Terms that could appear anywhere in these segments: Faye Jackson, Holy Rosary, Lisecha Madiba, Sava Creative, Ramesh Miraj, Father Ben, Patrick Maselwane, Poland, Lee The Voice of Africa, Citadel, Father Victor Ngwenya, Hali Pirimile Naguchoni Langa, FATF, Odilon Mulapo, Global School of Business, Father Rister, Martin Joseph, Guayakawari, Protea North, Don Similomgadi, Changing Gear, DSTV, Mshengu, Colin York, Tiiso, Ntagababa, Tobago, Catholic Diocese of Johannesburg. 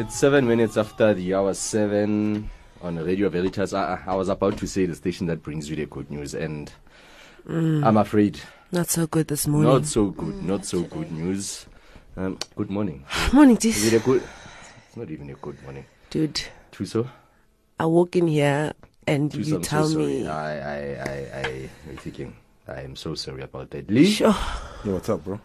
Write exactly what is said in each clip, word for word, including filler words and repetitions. It's seven minutes after the hour seven on Radio Veritas. I, I was about to say the station that brings you the good news, and mm. I'm afraid not so good this morning. Not so good. Mm, not so today. Good news. Um, good morning. Morning, Tiiso. Is it a good? It's not even a good morning, dude. Tiiso, I walk in here and Tiiso, you I'm tell so me. I, I, I, I, I'm thinking. I am so sorry about that. Lee, sure. Yo, what's up, bro?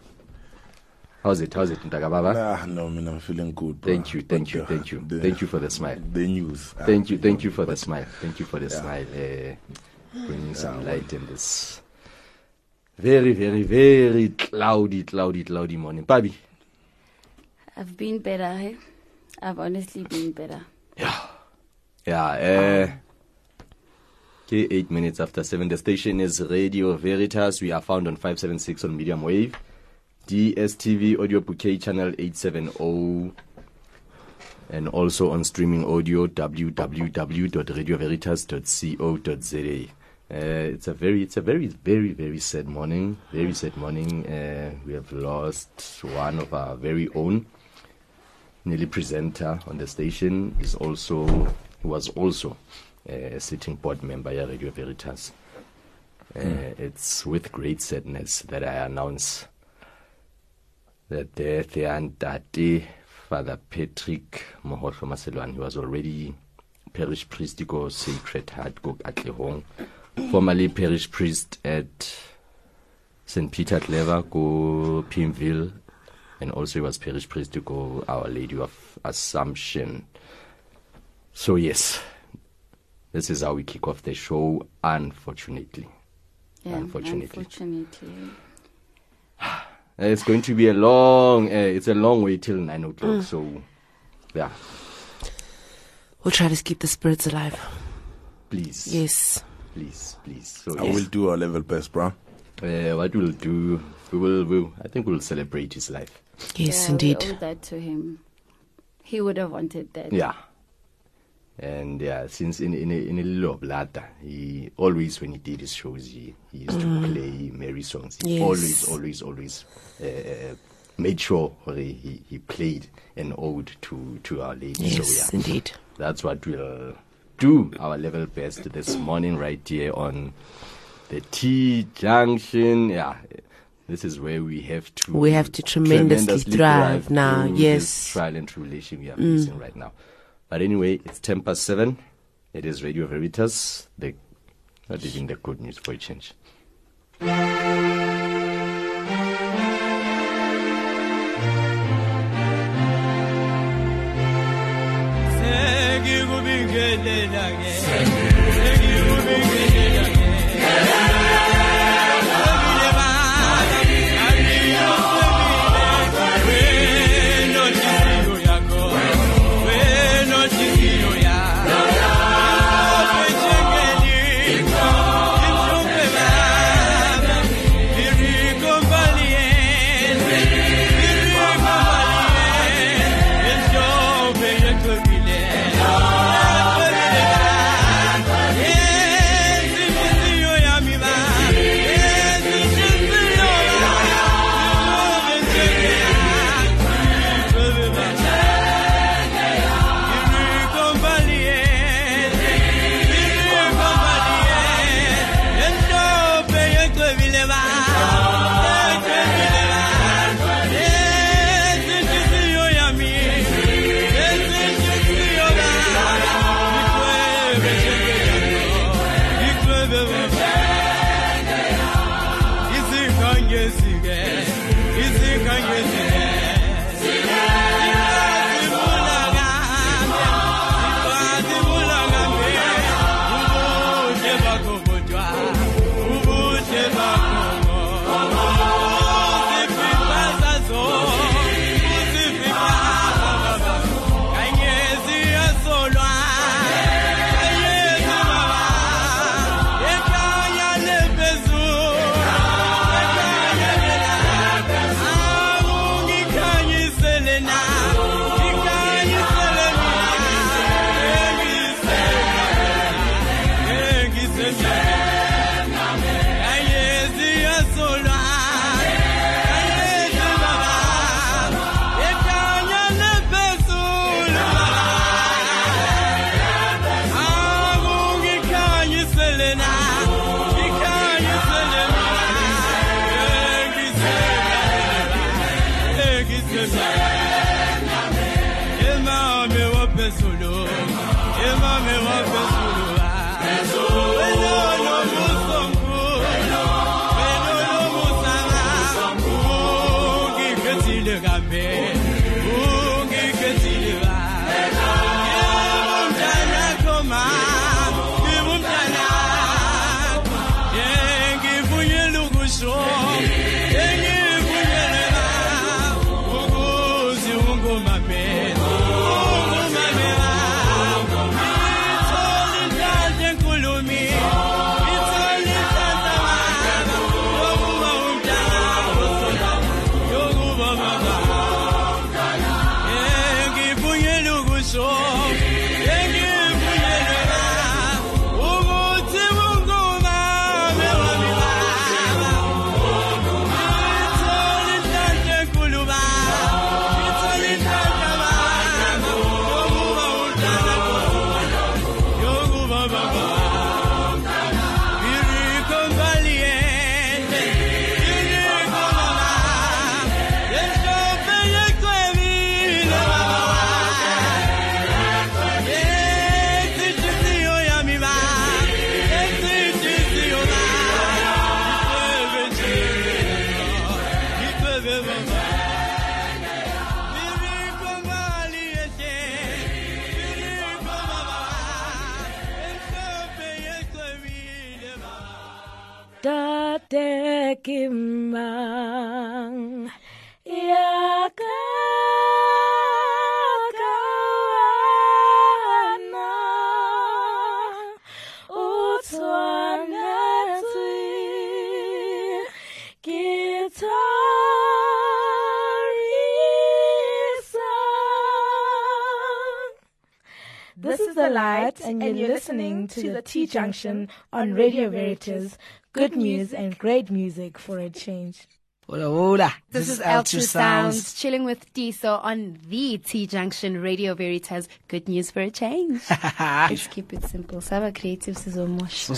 How's it? How's it, Ntagababa? Nah, no, man, I'm feeling good, bro. Thank you, thank you, thank you. The, thank you for the smile. The news. Thank you, thank you for the smile. Thank you for the yeah. smile. Uh, bringing yeah, some light man. in this very, very, very cloudy, cloudy, cloudy morning. Pabi? I've been better, eh? I've honestly been better. Yeah. Yeah, uh... Okay, eight minutes after seven. The station is Radio Veritas. We are found on five seven six on medium wave. D S T V audio bouquet channel eight seventy, and also on streaming audio w w w dot radio veritas dot co dot z a. Uh, it's a very, it's a very, very, very sad morning. Very sad morning. Uh, we have lost one of our very own. Nelly presenter on the station is also was also a sitting board member at Radio Veritas. Uh, mm. It's with great sadness that I announce the death of Father Patrick Maselwane, who was already parish priest of Sacred Heart, formerly parish priest at Saint Peter Clever, Pimville, and also he was parish priest of Our Lady of Assumption. So yes, this is how we kick off the show, unfortunately. Yeah, unfortunately. Unfortunately. Uh, it's going to be a long, uh, it's a long way till nine o'clock, mm. so, yeah. We'll try to keep the spirits alive. Please. Yes. Please, please. So, I yes. will do our level best, bro. Uh, what we'll do, we will, we'll, I think we'll celebrate his life. Yes, yeah, indeed. We owe that to him. He would have wanted that. Yeah. And yeah, since in in a, in a little Oblate, he always when he did his shows, he, he used mm. to play Mary songs. He yes. always, always, always uh, made sure he he played an ode to to Our Lady. Yes, so, yeah, indeed. That's what we'll do. Our level best this morning, right here on the T Junction. Yeah, this is where we have to. We have to tremendously, tremendously thrive now. Yes, this trial and tribulation we are mm. facing right now. But anyway, it's ten past seven. It is Radio Veritas. The not even the good news for a change. No! Light, and you're, and you're listening, listening to, to the T-Junction on Radio Veritas. Good news and great music for a change. Hola, hola. This, this is Altus Sounds. Sounds, chilling with Tiiso on the T-Junction, Radio Veritas. Good news for a change. Let's keep it simple. Sava Creative is almost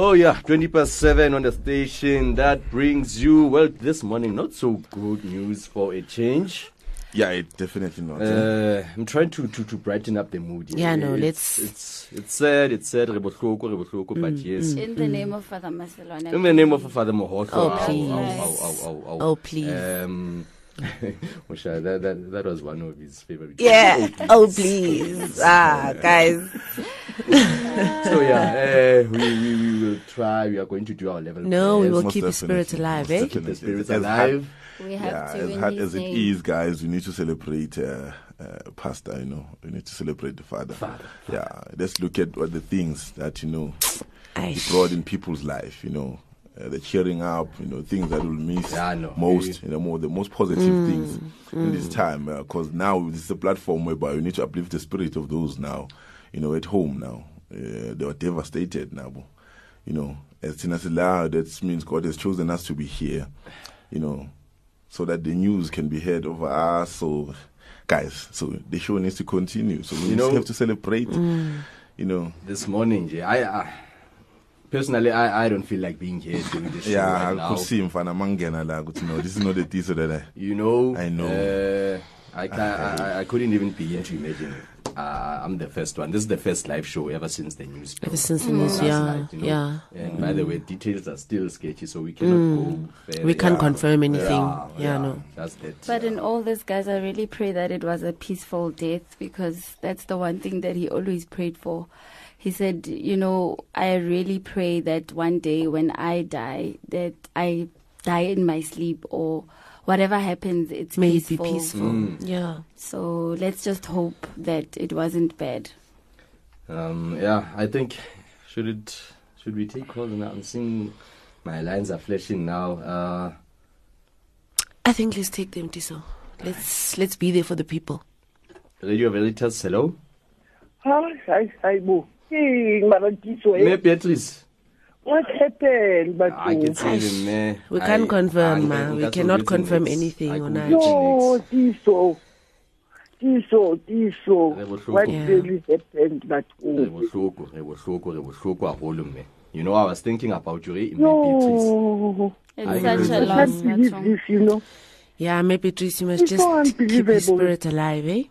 Oh yeah, twenty past seven on the station. That brings you, well, this morning, not so good news for a change. Yeah, it definitely not. Uh, I'm trying to, to, to brighten up the mood. Yeah, yeah no, it's, let's... It's, it's sad, it's sad, Rebotloko, Rebotloko, mm, but yes. In the name of Father Maselwane. In the name of Father Mohotho. Oh, please. Oh, please. Um, Musha, that, that, that was one of his favorite. Yeah, oh, please. Oh, please. Ah, guys. So, yeah, uh, we, we, we will try. We are going to do our level. No, we will keep the spirit alive, eh? Keep the spirit alive. We have yeah, to as hard as it is, guys, we need to celebrate uh, uh, Pastor, you know. We need to celebrate the Father. Father. Yeah, let's look at what the things that, you know, he brought in people's life, you know. Uh, the cheering up, you know, things that we'll miss yeah, no, most, you know, more, the most positive mm, things mm. in this time. Because uh, now this is a platform whereby we need to uplift the spirit of those now, you know, at home now. Uh, they were devastated now, you know. As soon as it's loud, that means God has chosen us to be here, you know, so that the news can be heard over us. So, guys, so the show needs to continue. So we you know, have to celebrate, mm. you know. This morning, yeah, I... I Personally, I, I don't feel like being here doing this yeah, show right I now. Yeah, this is not the Tiiso that I... You know... I know. Uh, I, can, I, I I couldn't even begin to imagine. Uh, I'm the first one. This is the first live show ever since the news. Ever since the news, yeah. Night, you know? yeah. And mm. by the way, details are still sketchy, so we cannot mm. go further. We can't yeah. confirm anything. Yeah, yeah, yeah, no. That's it. But yeah. in all this, guys, I really pray that it was a peaceful death, because that's the one thing that he always prayed for. He said, you know, I really pray that one day when I die, that I die in my sleep, or whatever happens, it's May peaceful. It be peaceful. Mm. Yeah. So let's just hope that it wasn't bad. Um, yeah, I think, should it, should we take calls now? I'm seeing my lines are flashing now. Uh, I think let's take them, Tiiso. Let's, let's be there for the people. Radio Veritas, hello? Hi, hi, hi, Bo. Hey, Marantiso. Hey, Beatrice. What happened? But I can see him, man. We can't I, confirm, I, man. We cannot confirm next. anything on that. No, Tiiso. Tiiso, Tiiso. What yeah. really happened? But it was shoko. It was shoko. It was shoko. You know, I was thinking about you, eh? No. It's I such a loss. I can't believe this, you know. Yeah, maybe Beatrice, you must it's just keep the spirit alive, eh?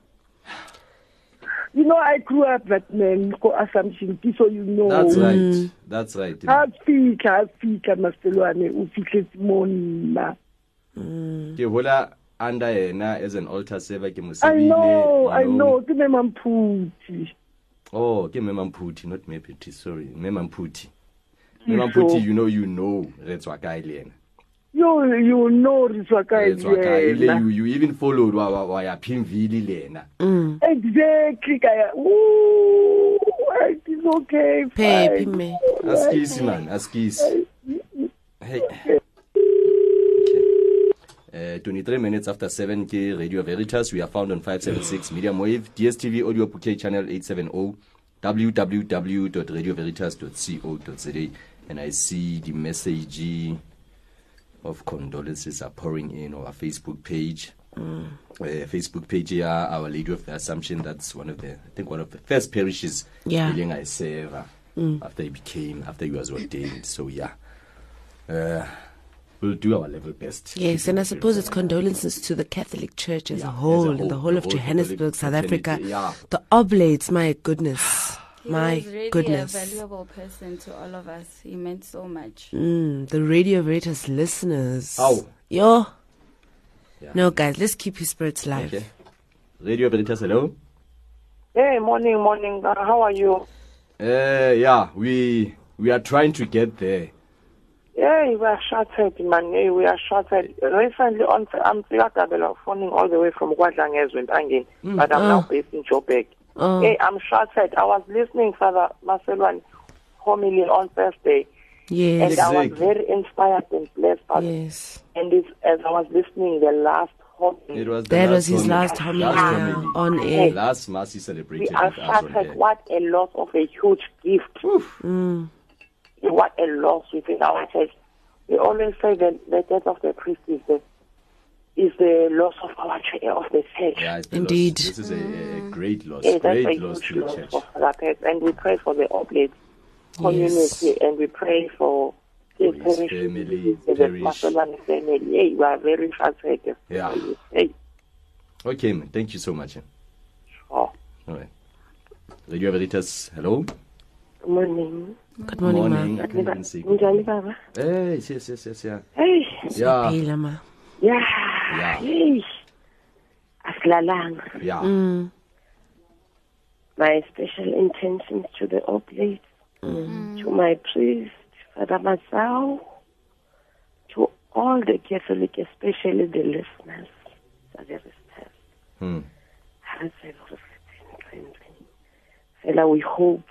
You know, I grew up that man called Assumption, so you know. That's right. Mm. That's right. Africa, Africa, Maselwane, Ufiket Monima. Kehola under Ena as an altar server. I know, I know. Kimemam Puti. Oh, Kimemam Puti, not me Puti, sorry. Memam Puti. Memam Puti, you know, you know, Retswakailian. You, you know, you, you even followed our Pimville. Mm. Exactly. Ooh, it's okay. Pay me. Ask easy, man. Ask easy. Hey. Okay. Uh, twenty-three minutes after seven, K Radio Veritas. We are found on five seven six Medium Wave, D S T V Audio Bouquet Channel eight seventy, w w w dot radio veritas dot co dot z a. And I see the message of condolences are pouring in on our Facebook page. Mm. Uh, Facebook page here, yeah, Our Lady of the Assumption. That's one of the, I think, one of the first parishes yeah. I serve uh, mm. after he became, after he was ordained. So, yeah. Uh, we'll do our level best. Yes, and I suppose it's condolences to the Catholic Church as, yeah, a, whole, as a whole, the whole the of whole Johannesburg, Catholic South Africa. Yeah. The Oblates, my goodness. He My was really goodness. a valuable person to all of us. He meant so much. Mm, the Radio Veritas listeners. Oh. Yo. Yeah. No, guys, let's keep his spirits alive. Okay. Radio Veritas, hello. Hey, morning, morning. Uh, how are you? Uh, yeah, we we are trying to get there. Yeah, we are shattered, man. We are shattered. Recently, on, I'm phoning all the way from KwaDlangezwa, mm, but I'm oh. now based in Joburg. Um. Hey, I'm shattered. I was listening to Father Maselwane homily on Thursday. Yes. And exactly. I was very inspired and blessed by yes. it. And it's, as I was listening, the last homily. It was the that last was his homily. last homily ah. on air. Last Mass he celebrated. We are shattered. What a loss of a huge gift. Mm. What a loss within our church. We always say that the death of the priest is the is the loss of our of the church. Yeah, the Indeed. Loss. This is a, a great loss. Yeah, great a loss to the loss church. And we pray for the oblates community, yes. And we pray for his parish, family, the Maselwane family. Hey, we are very frustrated. Yeah. Hey. Okay, man. Thank you so much. Sure. All right. Radio Veritas, hello. Good morning. Good morning, morning. Ma. I can even see. Hey, yes, yes, yes, yeah. Hey. Yeah. Yeah. Yeah. Hey. Asilalang. Yeah. Mm. My special intentions to the Oblate, mm. to my priest, Father Masao, to all the Catholic, especially the listeners, Father Rister. Mm. Fela, we hope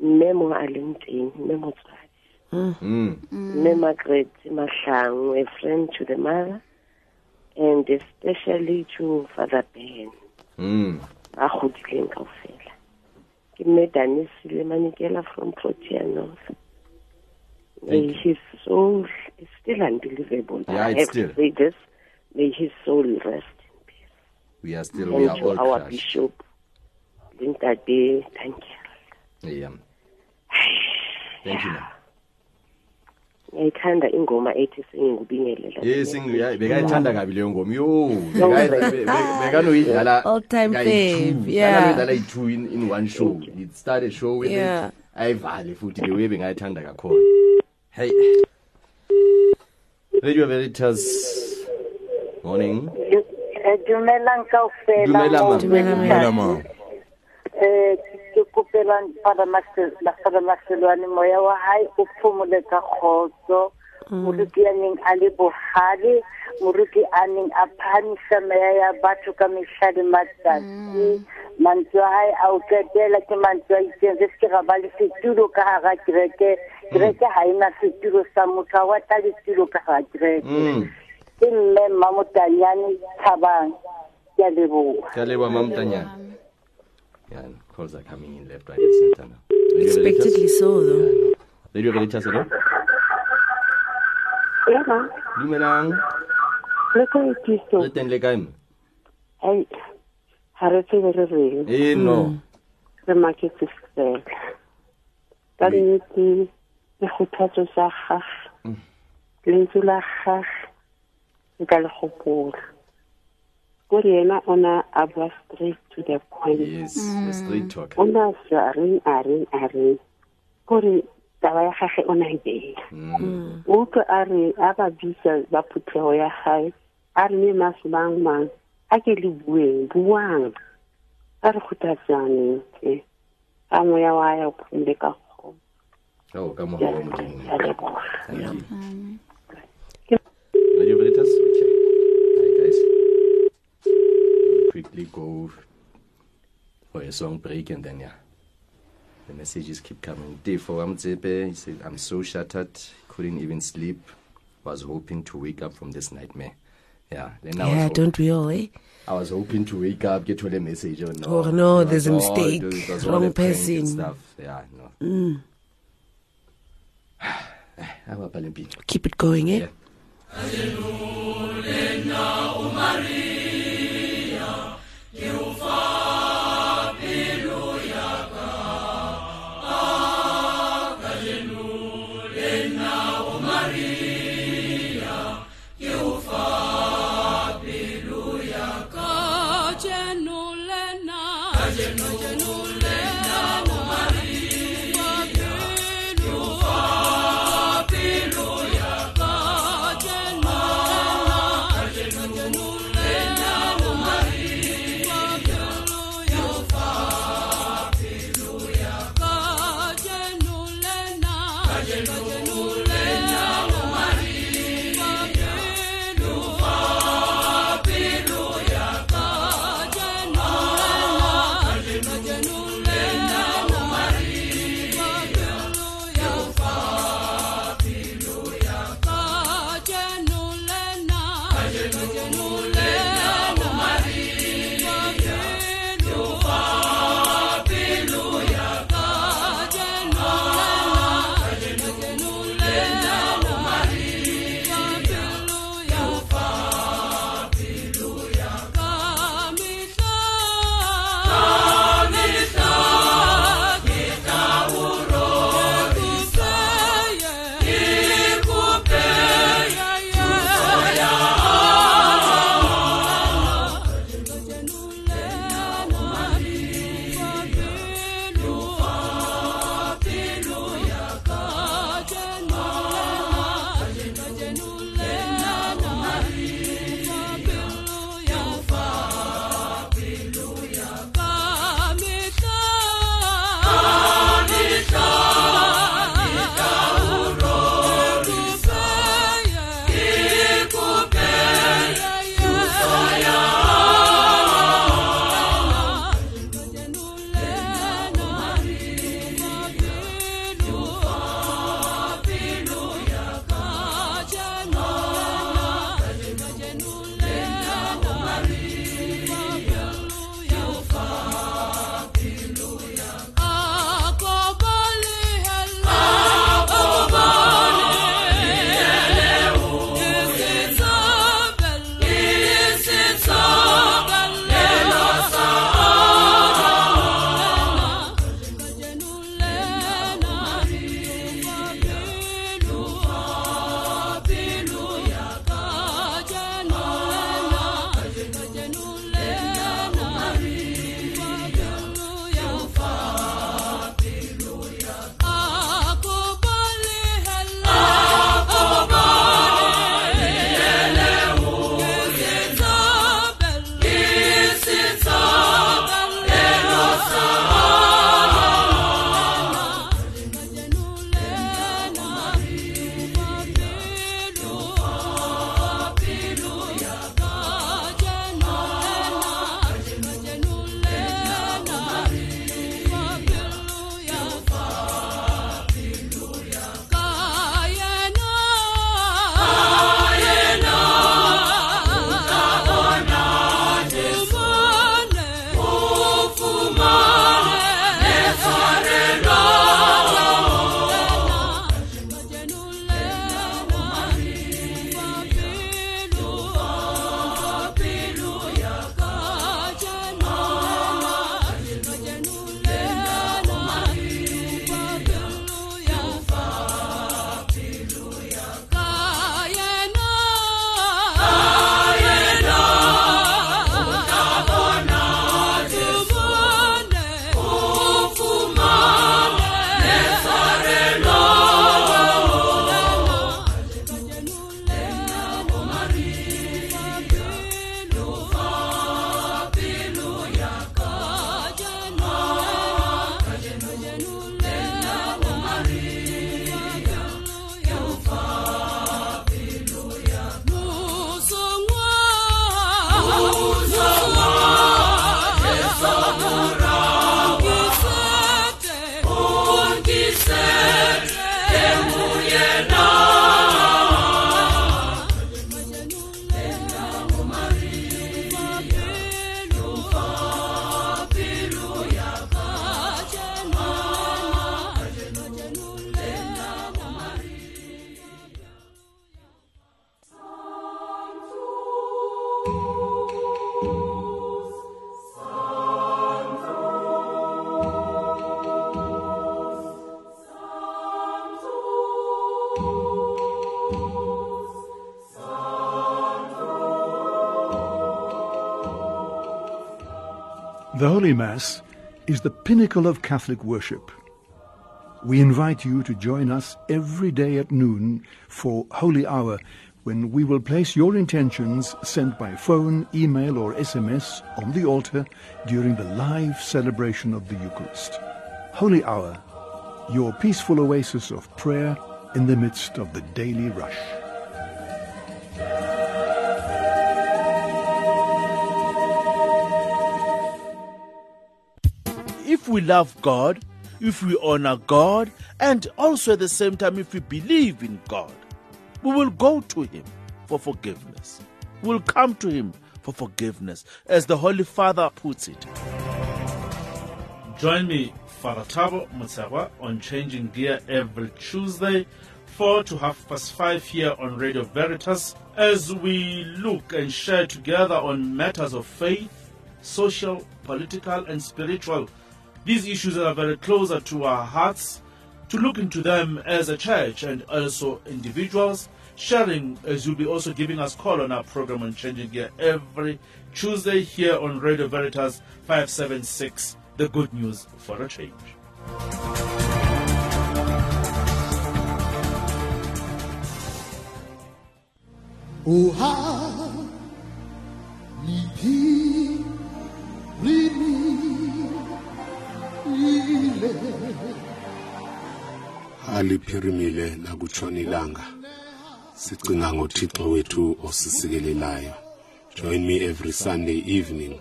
memo alinting, memo touch, memo great, a friend to the mother, and especially to Father Ben. Mm. I hope you can fela. Danis Silemanigela from Protea North. May his soul is still unbelievable. Yeah, I have to say this. May his soul rest in peace. We are still we are all our crushed. Bishop. Thank you. Yeah. Thank you, ma'am. Ngiyithanda ingoma ethi singubingelela. Yes, ngiya bekayithanda kabi leyo ngoma. Yo, bekanoyidlala all time fave. Yeah. Bekanoyidlala i two in, in one show. It started show with yeah. Ayivale futhi lewe bengayithanda kakhona. Hey. Radio Veritas. Morning. Dumelang kaofela. Dumelang ma. Eh ke kopelang para master la para Maselwane moya wa hai o phumule ka khotso moruti aneng a le bohale moruti aneng a phanisha meya ya batho ka mishadi matsatsi mantswa hai a o tsetela ke mantswa itse se ka ba le setulo ka ga kireke kireke ha ina setulo sa motho wa ta le setulo ka ga kireke ke mme mamotanyane thabang ya lebo ya lebo mamotanyane. Yeah, and calls are coming in left, right, and center now. Expectedly so, though. Radio Veritas, hello? Hello, ma. Dumelang. Lekai, Tiiso. Leten lekai, ma. Hey, harete verere. Eh, no. The market is there. That is the kuthazo sa gagwe. Lentswe la gagwe. Nka le gopola. Ona abwa straight to the point. Yes, mm. Straight talk. Ona sari, ari, ari. Kore tawa ya ona idei. Uko ari aba bisa ba putlego ya gae. Ari ne masubang mang. A ke le bueng, buang. A re khutatsane ke. A moya wa ya go nne ka go. Ka o ka mo go mo ding. Radio Veritas. Okay. Quickly go for a song break and then yeah, the messages keep coming. Day for Amzepe, he said, I'm so shattered, couldn't even sleep, was hoping to wake up from this nightmare. Yeah, then I yeah, was don't we all, eh? I was hoping to wake up, get to the message or no. Oh no, there's a mistake, wrong person. Stuff. Yeah, no. Mm. Keep it going, yeah. Eh? No. The Holy Mass is the pinnacle of Catholic worship. We invite you to join us every day at noon for Holy Hour, when we will place your intentions sent by phone, email or S M S on the altar during the live celebration of the Eucharist. Holy Hour, your peaceful oasis of prayer in the midst of the daily rush. If we love God, if we honor God, and also at the same time if we believe in God, we will go to him for forgiveness. We will come to him for forgiveness, as the Holy Father puts it. Join me, Father Thabo Motsewa, on Changing Gear every Tuesday, four to half past five here on Radio Veritas, as we look and share together on matters of faith, social, political and spiritual. These issues are very closer to our hearts, to look into them as a church and also individuals, sharing as you'll be also giving us call on our program on Changing Gear every Tuesday here on Radio Veritas five seven six, the good news for a change. Oh, Hali Pirimile Hali Pirimile Naguchoni Langa. Sicinga ngoThixo wethu osisikilelayo. Join me every Sunday evening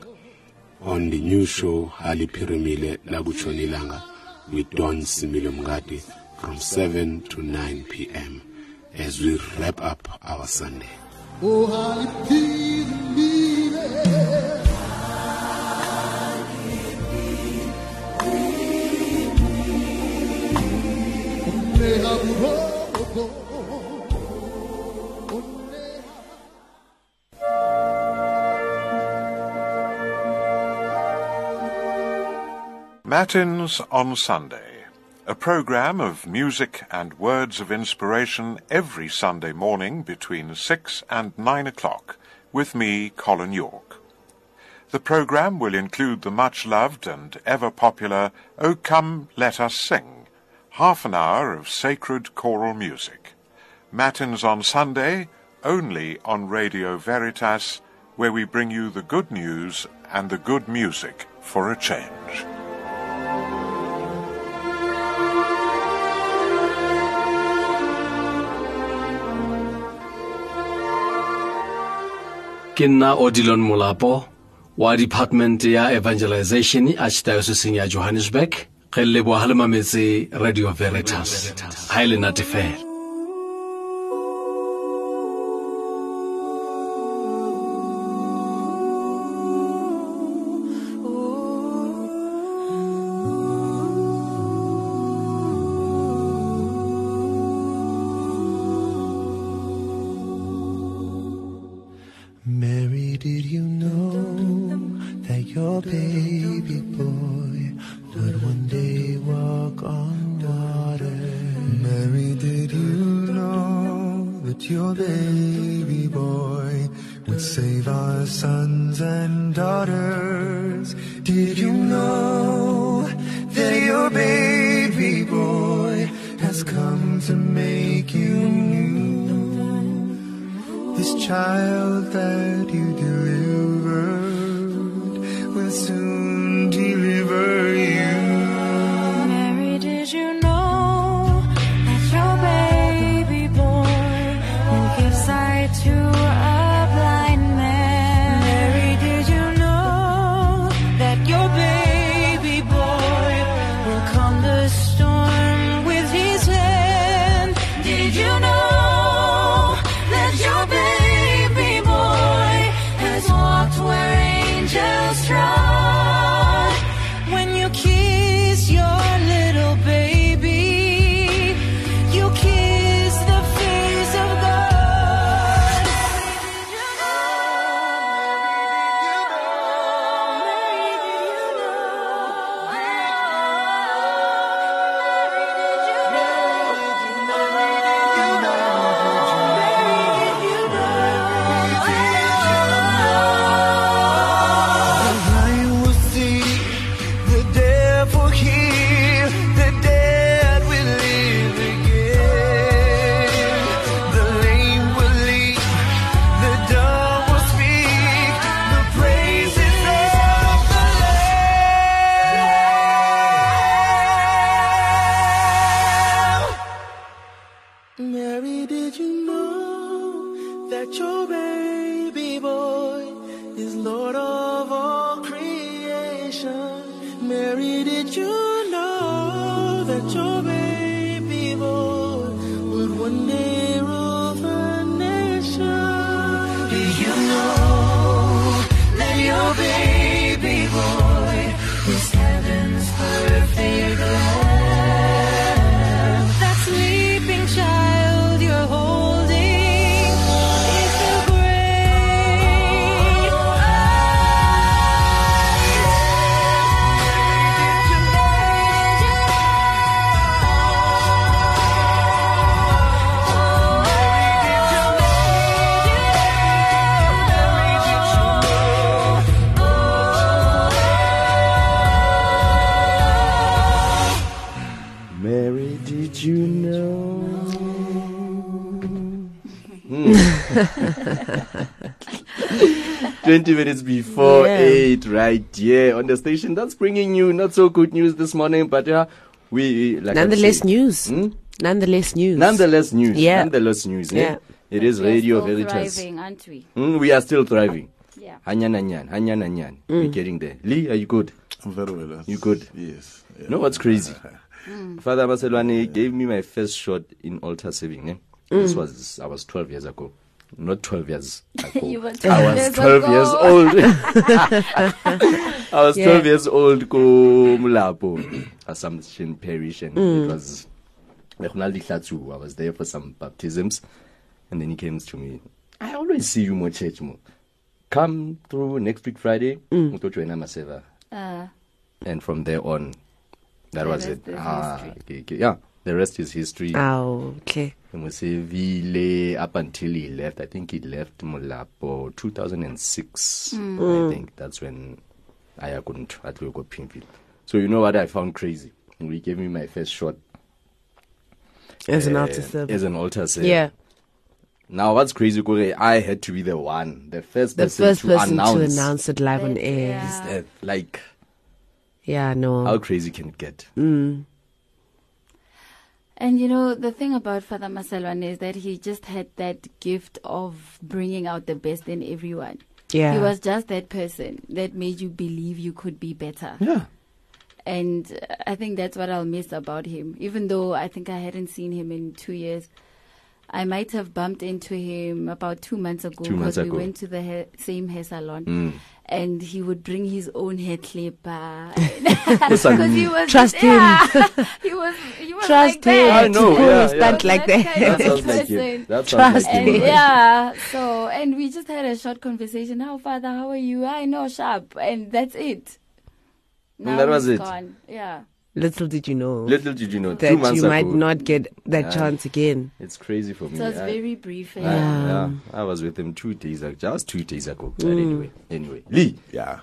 on the new show Hali Pirimile Naguchoni Langa with Don Similomgadi from seven to nine p m as we wrap up our Sunday. Oh, Hali Pirimile. Matins on Sunday, a program of music and words of inspiration every Sunday morning between six and nine o'clock with me, Colin York. The program will include the much-loved and ever-popular O Come Let Us Sing, half an hour of sacred choral music. Matins on Sunday, only on Radio Veritas, where we bring you the good news and the good music for a change. Kinna Odilon Mulapo, wa Department ya Evangelization Archdiocese ya Johannesburg. Kelebo halima mezi Radio Veritas. Haile na tefer. Mary, did you know that your baby boy would one day walk on water? Mary, did you know that your baby boy would save our sons and daughters? Did you know that your baby boy has come to make you new? This child that you delivered will soon deliver you. Walked that your baby boy is Lord of all creation? Mary, did you know that your baby boy would one day rule the nation? Do you know that your baby boy is heaven's perfect love? twenty minutes before yeah. eight, right here on the station that's bringing you not so good news this morning, but uh, we like nonetheless news. Hmm? Nonetheless news. Nonetheless news. Yeah. Nonetheless news. Yeah. Eh? It is Radio Veritas. Thriving, aren't we? Mm, we are still thriving. Yeah. Hanyananyan, hanyananyan. Mm. We're getting there. Lee, are you good? I'm very well. You good? Yes. Yeah. You know what's crazy? Mm. Father Maselwane yeah. gave me my first shot in altar saving. Eh? Mm. This was I was twelve years ago. Not twelve years ago. You were twelve I was twelve years, years old. I was yeah. twelve years old. Go Mulapo, Assumption Parish, and mm. it was. I was there for some baptisms, and then he came to me. I always see you more church more. Come through next week Friday. Mm. Uh, and from there on, that was it. Ah, okay, okay. Yeah. The rest is history. Oh, okay. And we say Ville up until he left. I think he left Mulapo two thousand six. Mm. I think that's when I couldn't at will go Pimville. So you know what I found crazy? We gave me my first shot as uh, an altar server. As an altar server. Yeah. Now what's crazy? I had to be the one, the first the person, first to, person announce to announce it live on air. Yeah. That, like, yeah, no. How crazy can it get? Mm. And, you know, the thing about Father Maselwane is that he just had that gift of bringing out the best in everyone. Yeah. He was just that person that made you believe you could be better. Yeah. And I think that's what I'll miss about him. Even though I think I hadn't seen him in two years, I might have bumped into him about two months ago. Two months ago. Because we went to the hair, same hair salon. Mm. And he would bring his own hair clipper. Listen, he was, trust yeah, him. He was, he was trust like him. That. I know. Yeah, yeah. That like that. Kind that sounds like you. That sounds trust like you. And, yeah. So, and we just had a short conversation. How, Father? How are you? I know, sharp. And that's it. Now and that was it. Gone. Yeah. Little did you know. Little did you know. That you might ago. Not get that yeah. chance again. It's crazy for me. So it's I, very brief. I, yeah. yeah. I was with him two days ago. Just two days ago. Mm. But anyway. Anyway. Lee. Yeah.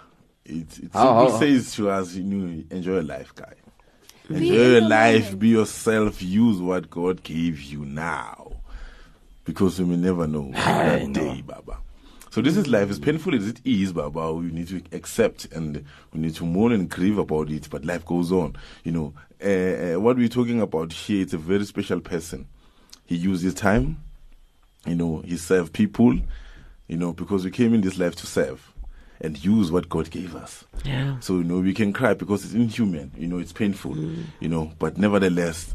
It, it how, how, says to us, you know, enjoy your life, guy. Enjoy be your life. Man. Be yourself. Use what God gave you now. Because you may never know I that know. Day, Baba. So this is life. As painful as it is, Baba, we need to accept and we need to mourn and grieve about it. But life goes on. You know, uh, what we're talking about here is a very special person. He used his time. You know, he served people. You know, because we came in this life to serve and use what God gave us. Yeah. So, you know, we can cry because it's inhuman. You know, it's painful. Mm. You know, but nevertheless,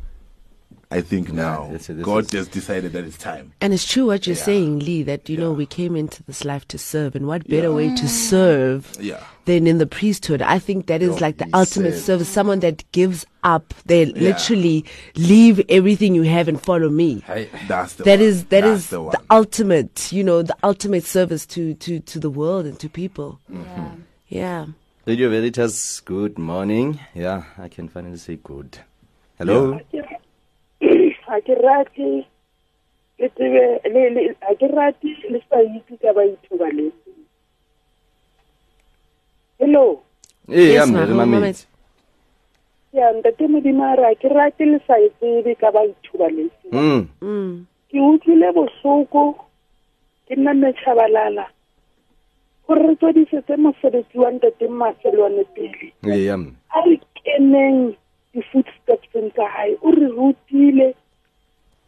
I think yeah, now that's it, that's God it. Just decided that it's time. And it's true what you're yeah. saying, Lee, that, you yeah. know, we came into this life to serve. And what better yeah. way to serve yeah. than in the priesthood? I think that is no, like the ultimate said. Service. Someone that gives up. They yeah. literally leave everything you have and follow me. I, that's the that one. Is, that that's is the, the ultimate, you know, the ultimate service to, to, to the world and to people. Mm-hmm. Yeah. Radio Veritas, good morning. Yeah, I can finally say good. Hello. Yeah. I get ratty. I get ratty. Let's say hello. Hey, I'm the mummy. Yeah, the Timidimara. I get ratty. Let's say it's Hmm. Hmm. You will so go. In the Shabalala. For the system for the two and the Timasel on the Pili. Yeah, I'm. I can name the footsteps in Kahai. Uri Rutile.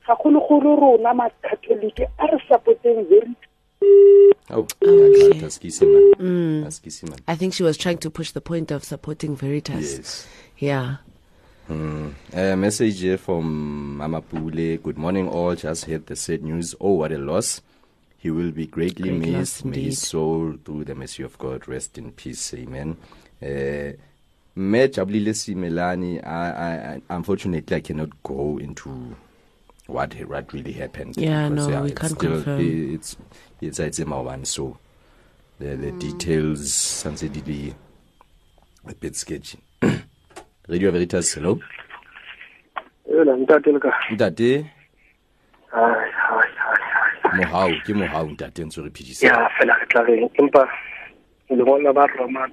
Kakhulu khulu rona ma Catholic are supporting Veritas Oh, okay. mm. I think she was trying to push the point of supporting Veritas. Yes. Yeah. Mm. A message here from Mama Pule. Good morning, all. Just heard the sad news. Oh, what a loss. He will be greatly Great missed. May his soul, through the mercy of God, rest in peace. Amen. Uh, I, I, unfortunately, I cannot go into what what really happened. Yeah, because, no, yeah, we it's can't still, confirm. It's it's it's a one, so the the mm. details, sensitively, a bit sketchy. Radio Veritas, hello. Hello, Ntate. Ntate. Hi, hi, hi, hi. Mohau, ke mohau Ntate, nso repeatisa. Yeah, fela re tla re empa le bona ba Roma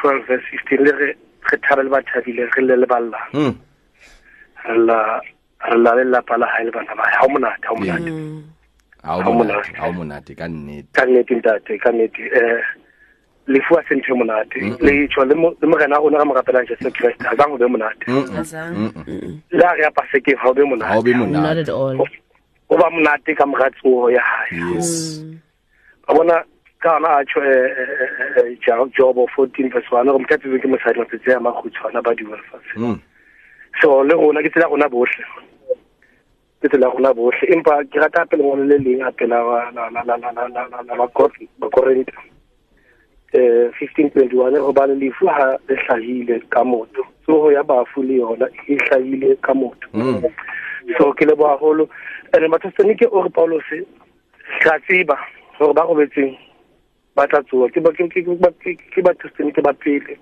twelve verse fifteen le re re thabela ba thabile re le le balla. Mm. Allah la la pala ha elba ba ha mona ha mona ha mona ha mona te ka nnete ka nnete ntate ka nnete eh le fuwa sentse monate le tshwa le mo gana ona ga mo rapela nje se Christ a bang be monate la re a pase ke ha be monate ha be monate o ba monate ka mogatso ya ha yes a bona ka na a tshwe eh job of fourteen verse one go mkatse ke mo side la tse ya magutshwana ba di verse so le rona ke tsela rona bohle ke tsela rona bohle empa ke rata a pele ngolo le leng a pela la la la la la la coffee ba correct eh fifteen twenty-one o ba le lifu ha le hlahile ka motho so ho ya bafu le yona e hlahile ka motho so ke le ba holo ene mathaseni ke o re Paulo se hlatsiba so ba go betseng ba tlatsoa ke ba ke ba ke ba tshwenye ke ba pele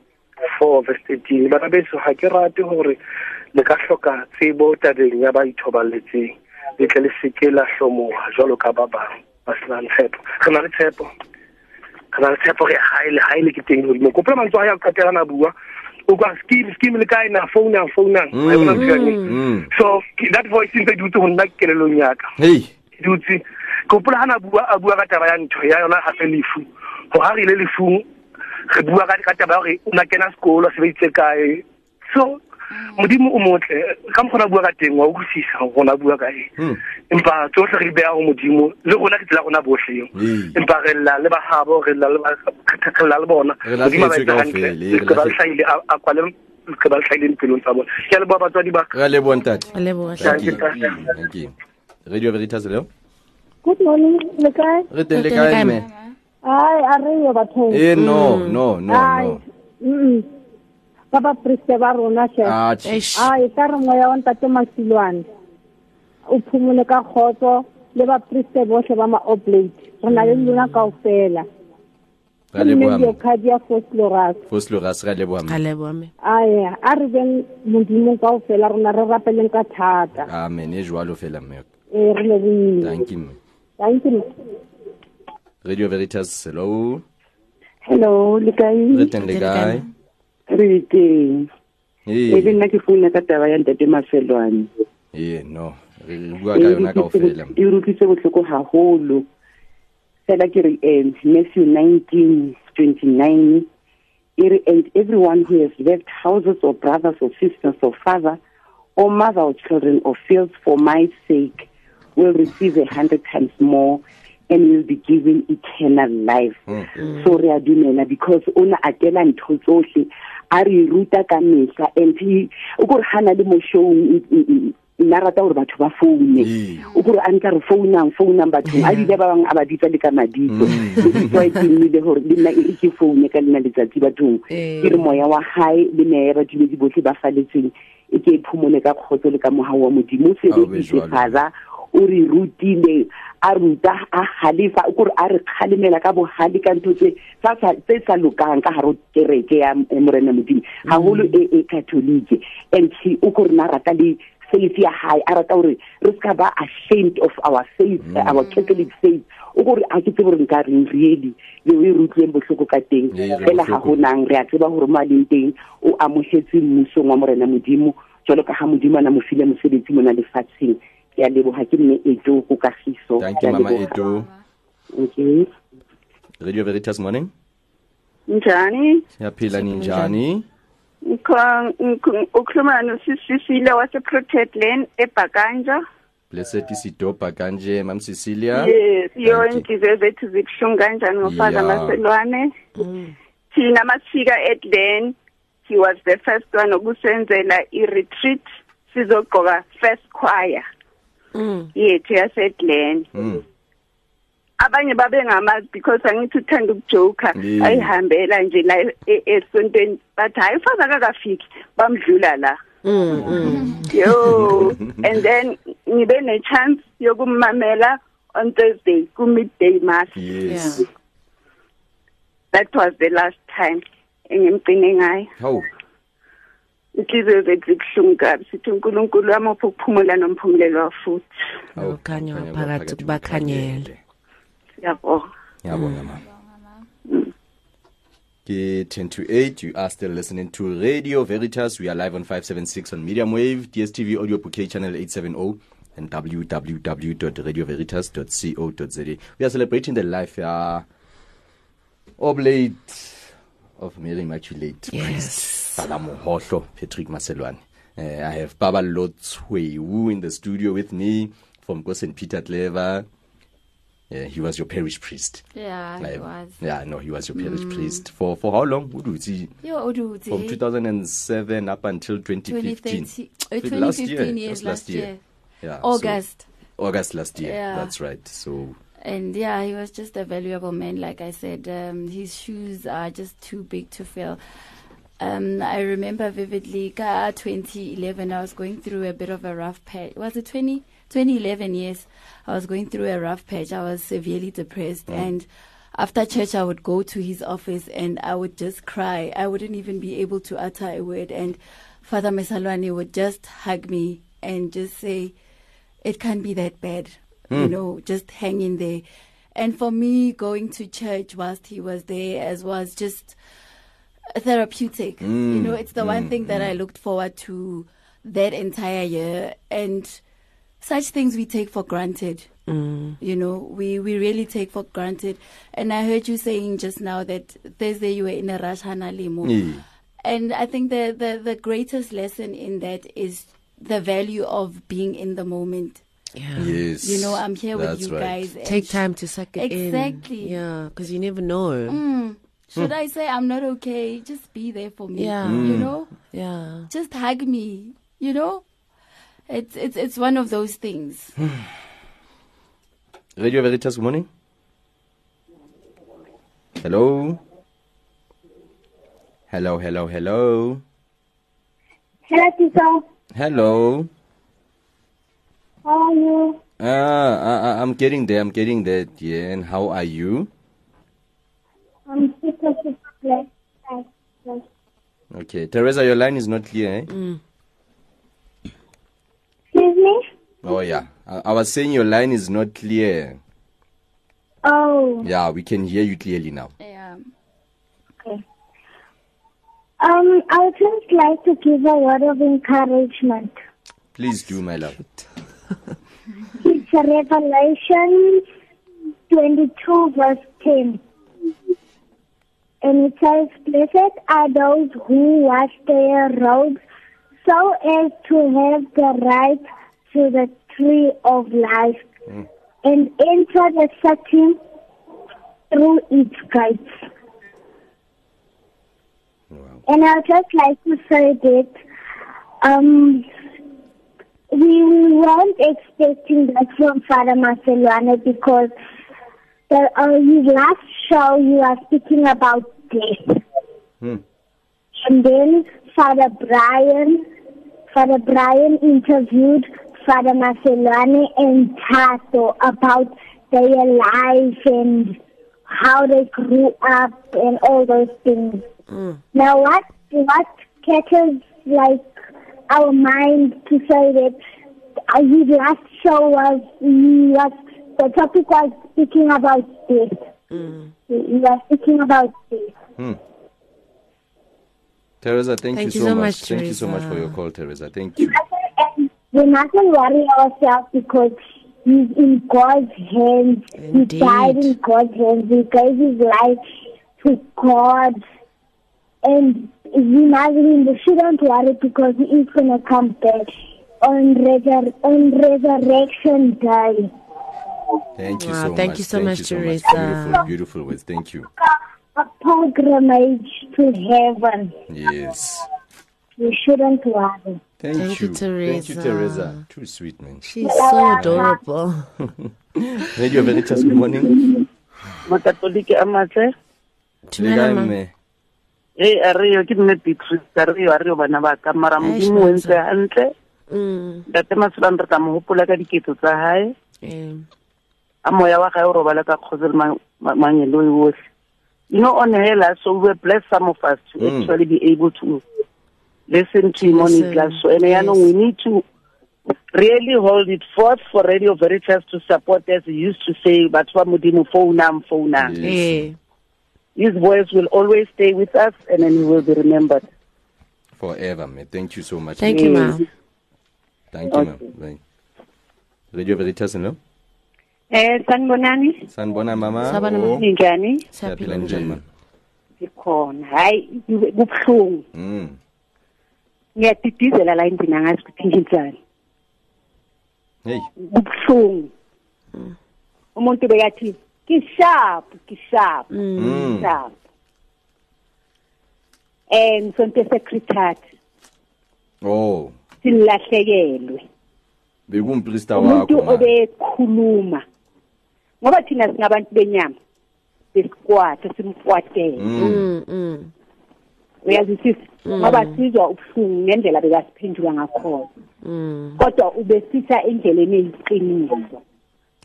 four verse thirteen ba ba so ha ke rate hore le ka hloka tsebo tabeng ya ba ithoballetseng le tle le seke la hlomoha jalo ka ba bang ba se na tshepo re na le tshepo re na le tshepo re haile haile ke teng hore mo kopela mantso a ya ka tela na bua o ka scheme scheme le kae na phone na phone na so that voice in the duty ho nna ke lelong yaka hey duty kopela hana bua a bua ka taba ya ntho ya yona ha selifu ho ha ri le lifung re bua ka taba hore o na kena sekolo se beitse kae so modimo o motle ka mkhona bua ka teng wa o khutshisa rona bua ka e empa tsohle re bea ho modimo le rona ke tla rona bohle yo empa re la le ba habo re la le ba khathakhala le bona modimo ba tla hantle ke ba hlaile a kwa le ke ba hlaile dipelong tsa bona ke le ba batswadi ba ka le bona ntate le bona thank you Radio Veritas hello good morning le kae re teng le kae me ai are yo batho eh no no no no Papa Rister ba rona chef. Ah, ka re moya wa Ntate Maselwane. O phumule ka khotso le ba Rister bohle ba ma Oblate. Rona le lona ka ofela. Ka leboa. Ke ka dia Fosloras. Fosloras ka leboa. Ka leboa me. Ai, a re beng modimo ka ofela rona re rapeleng ka thata. Amen, e jwalo fela mme. E re leboe. Thank you. Thank you. Radio Veritas hello. Hello, le kae? Re teng le kae? Everything. Hey. Even like if we na kataba ya Ntate Maselwane. Eh no. Re bua ka yona ka ofela. E rutitse botlhoko haholo. Fela ke re end Matthew nineteen twenty-nine. Ere and everyone who has left houses or brothers or sisters or father or mother or children or fields for my sake will receive a hundred times more and will be given eternal life. Mm. So re a dumela because ona akela ntho tsohle a re ruta ka mehla and he o gore hana le mo show nna rata hore batho ba phone o gore a ntla re phone ang phone number two a di ba bang aba ditsa le ka madito so I think le hore le nna e ke phone ka nna letsatsi bathong ke re moya wa high le ne ba di di botle ba faletseng e ke iphumole ka khotso le ka mohawa modimo se re tshepaza o re rutile a ruta a halifa gore a re khalemela ka bohali ka ntotse tsa tsa tsa lokang ka haro kereke ya Morena Modimo ha holo e Catholic and he o gore na rata le faith ya high a rata gore re ska ba ashamed of our faith our Catholic faith o gore a ke tsebo re ka re really le o rutleng botlhoko ka teng fela ha honang re a tseba gore mo le teng o amogetse mmuso wa Morena Modimo jalo ka ha Modimo na mo file mosebetsi mona le fatseng. Thank you, Mama Edo. Okay. Radio Veritas morning. Njani. Happy Lani Njani. Ukhuluma no sisi sila wase Protea North eBaganja. Lesethi sidopa kanje Mam Cecilia. Yes, yonke izezethu zibuhlungu kanjani ngoFather Maselwane. Thina masifika eDen, he was the first one okusenzela iretreat sizogqoka first choir. Mm. Yethu yaseDen. Mm. Abanye babengamazi because angithi uthanda ukujoka ayihambela nje la esontweni bathi hayi Father akafiki bamdlula la. Mm-hmm. Yo, and then you then a chance you go mamela on Thursday, go midday mass. Yes, yeah. That was the last time. And I how it is a big shungab sitting Kulunkulamo Pumula and Pumula food. Oh, can you parat Bacaniel? Yabo, Yabo, Yabo. ten to eight, you are still listening to Radio Veritas. We are live on five seven six on Medium Wave, D S T V Audio Bouquet Channel eight seventy, and w w w dot radio veritas dot co dot z a. We are celebrating the life uh, Oblate of Mary Immaculate. Yes. Father Mohosho, Patrick Maselwane. I have Baba Lotswe Wu in the studio with me from Saint Peter Clever. Yeah, he was your parish priest. Yeah, like, he was. Yeah, no, he was your parish mm. priest. For for how long? Uduzi. Yeah, Uduzi. From two thousand seven up until twenty fifteen. Uh, twenty fifteen last year. Yes, last year. year. Yeah, August. So, August last year. Yeah. That's right. So. And yeah, he was just a valuable man. Like I said, um, his shoes are just too big to fill. Um, I remember vividly, twenty eleven, I was going through a bit of a rough patch. Was it twenty eleven, yes. I was going through a rough patch. I was severely depressed. Mm. And after church, I would go to his office and I would just cry. I wouldn't even be able to utter a word. And Father Maselwane would just hug me and just say, it can't be that bad. Mm. You know, just hang in there. And for me, going to church whilst he was there as was just therapeutic. Mm. You know, it's the mm. one thing that mm. I looked forward to that entire year. And such things we take for granted, mm. you know, we, we really take for granted. And I heard you saying just now that Thursday you were in a rush, Hana Limo. Mm. And I think the, the, the greatest lesson in that is the value of being in the moment. Yeah. Yes. You know, I'm here That's with you right. guys. Take time to suck it exactly. in. Exactly. Yeah, because you never know. Mm. Should mm. I say I'm not okay? Just be there for me. Yeah. Mm. You know? Yeah. Just hug me, you know? It's it's it's one of those things. Radio Veritas, good morning. Hello. Hello, hello, hello. Hello, Tiiso. Hello. How are you? Ah, I, I'm getting there. I'm getting there. Yeah. And how are you? I'm super, super blessed. Okay, Teresa, your line is not clear. Eh? Mm. Excuse me? Oh, yeah. I, I was saying your line is not clear. Oh. Yeah, we can hear you clearly now. Yeah. Okay. Um, I would just like to give a word of encouragement. Please do, my love. It's Revelation twenty-two, verse ten. And it says, "Blessed are those who wash their robes, so as to have the right to the tree of life mm. and enter the setting through its gates." Wow. And I would just like to say that um, we weren't expecting that from Father Maselwane because the, uh, his last show you are speaking about death. Mm. And then Father Brian... Father Brian interviewed Father Maselwane and Tiiso about their life and how they grew up and all those things. Mm. Now, what what catches like our mind to say that his last show was was the topic was speaking about death. Mm. He was speaking about death. Mm. Teresa, thank, thank you, you so much. much thank you so much for your call, Teresa. Thank you. We mustn't worry ourselves because he's in God's hands. Indeed. He died in God's hands. He gave his life to God. And we mustn't, we shouldn't worry because he is going to come back on, resur- on Resurrection Day. Thank you wow, so thank much. You so thank much, you so Teresa. Much. Beautiful, beautiful words. Thank you. A pilgrimage to heaven. Yes. We shouldn't worry. Thank, thank you, you Teresa. Thank you, Teresa. Too sweet, man. She's so adorable. Radio Veritas, good morning. Hey, Ariyo, give me Beatrice. Ariyo, Ariyo, banabaka. Mara mudimu ense antle. Dati masulan ratamu hupula kadi kitu sahae. Amoya waka eurobala kakhozel manyeloi wosh. You know, on Hela, so we're blessed some of us to mm. actually be able to listen to him on his class. So, and yes. I know we need to really hold it forth for Radio Veritas to support, as he used to say, but Mudimu Fonam Fonam. Yes. His voice will always stay with us, and then he will be remembered forever, man. Thank you so much. Thank man. you, ma'am. Thank okay. you, ma'am. Right. Radio Veritas, hello? Eh, San Bonani. San Bonani, Mama. San Bonani. Njani. San Bonani. Zikhona. Hayi, kubhlungu. Mm. Ngiyadidizela la indina ngazi ukuthi ngenzani. Hey. Kubhlungu. Umuntu bekathi kisharp, kisharp. Mm. Sharp. Eh, ngisonke secretary. Oh. Silahlekelwe. Bekumprista wakho. Umuntu obekhuluma. Ngoba thina singabantu benyama besikwathe simkwathe. Mm mm. Uyazi sisi ngoba sizwa ubuhlungu ngendlela bekasiphendula ngakhona. Mm. Kodwa ubesitha indleleni eyiqiniso.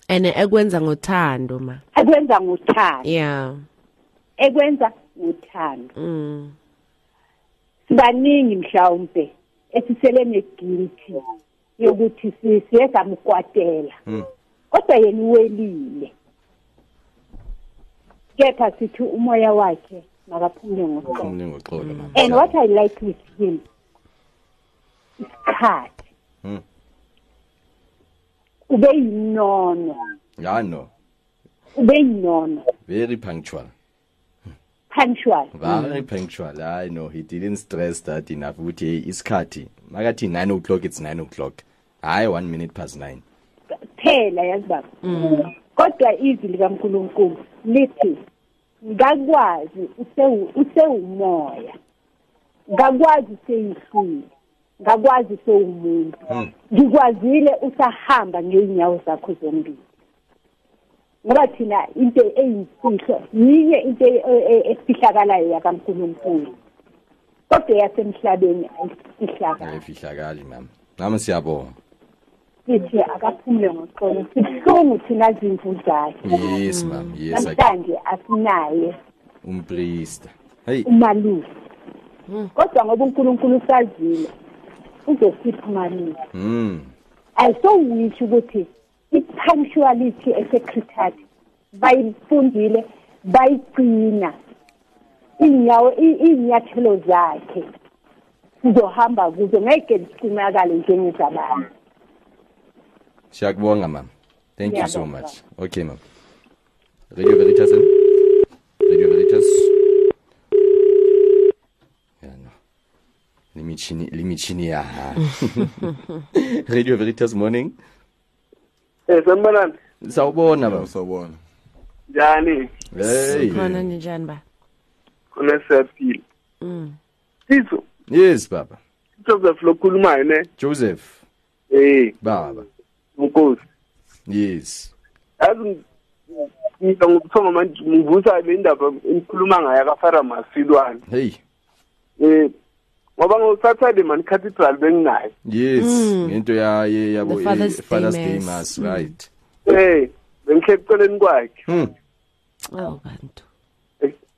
Ene ekwenza ngothando ma. Ekwenza ngothando. Yeah. Ekwenza ngothando. Mm. Sibaningi mhlawumbe esisele neguilty yokuthi sisiye samkwatela. Mm. Kodwa yena uwelile. Kepha sithi umoya wakhe makaphumule ngoxolo. And what I like with him is hard. Mm. Ube yinono. Yeah, no. Ube yinono. Very punctual. Punctual. Very mm. punctual. I know. He didn't stress that enough. Uthi isikhathi. Makathi nine o'clock, it's nine o'clock. Hayi one minute past nine. Phela yazi baba. Kodwa izwi likaNkulunkulu lithi ngakwazi usewumoya. Ngakwazi useyisini. Ngakwazi sewumuntu. Ngikwazile usahamba ngeenyawo zakho zombili. Ngoba thina into eyimfihlo, yinye into esifihlakalayo yakaNkulunkulu. Kodwa yasemhlabeni ayifihlakali. Ayifihlakali mama. Nami siyabonga. Sithi akaphumule ngoxolo. Sihlungu thina izimvu zakhe. Yes mama, yes. Namhlanje asinaye umpriesta. Hey. Umalusi. Kodwa ngoba uNkulunkulu usazile. Mm. I saw which would be punctuality as a secretary by Fundile, by Pina, in your in your Telozaki, Zohamba, who the naked Kumagal in Genizaba. Shakwonga, ma'am. Thank you so much. Okay, ma'am. Radio Veritas. Radio Veritas. Limichini, Limichini, yeah. Radio Veritas morning. Hey, Sambalan. Sawubona ba. Sawubona. Njani? Hey. Khona njani ba? Khona sephil. Mm. Tiiso. Yes, baba. Joseph lokhuluma ne? Joseph. Eh, baba. Nkosi. Yes. Azu ngizonguthoma manje ngivusa le ndaba ngikhuluma ngayo ka Father Maselwane. Hey. Eh Ngoba Saturday man cathedral bengayo. Yes, into ya yabo Father's Day Mass, right. Hey, bengikhepheleni kwakhe. Mm. Oh bantu.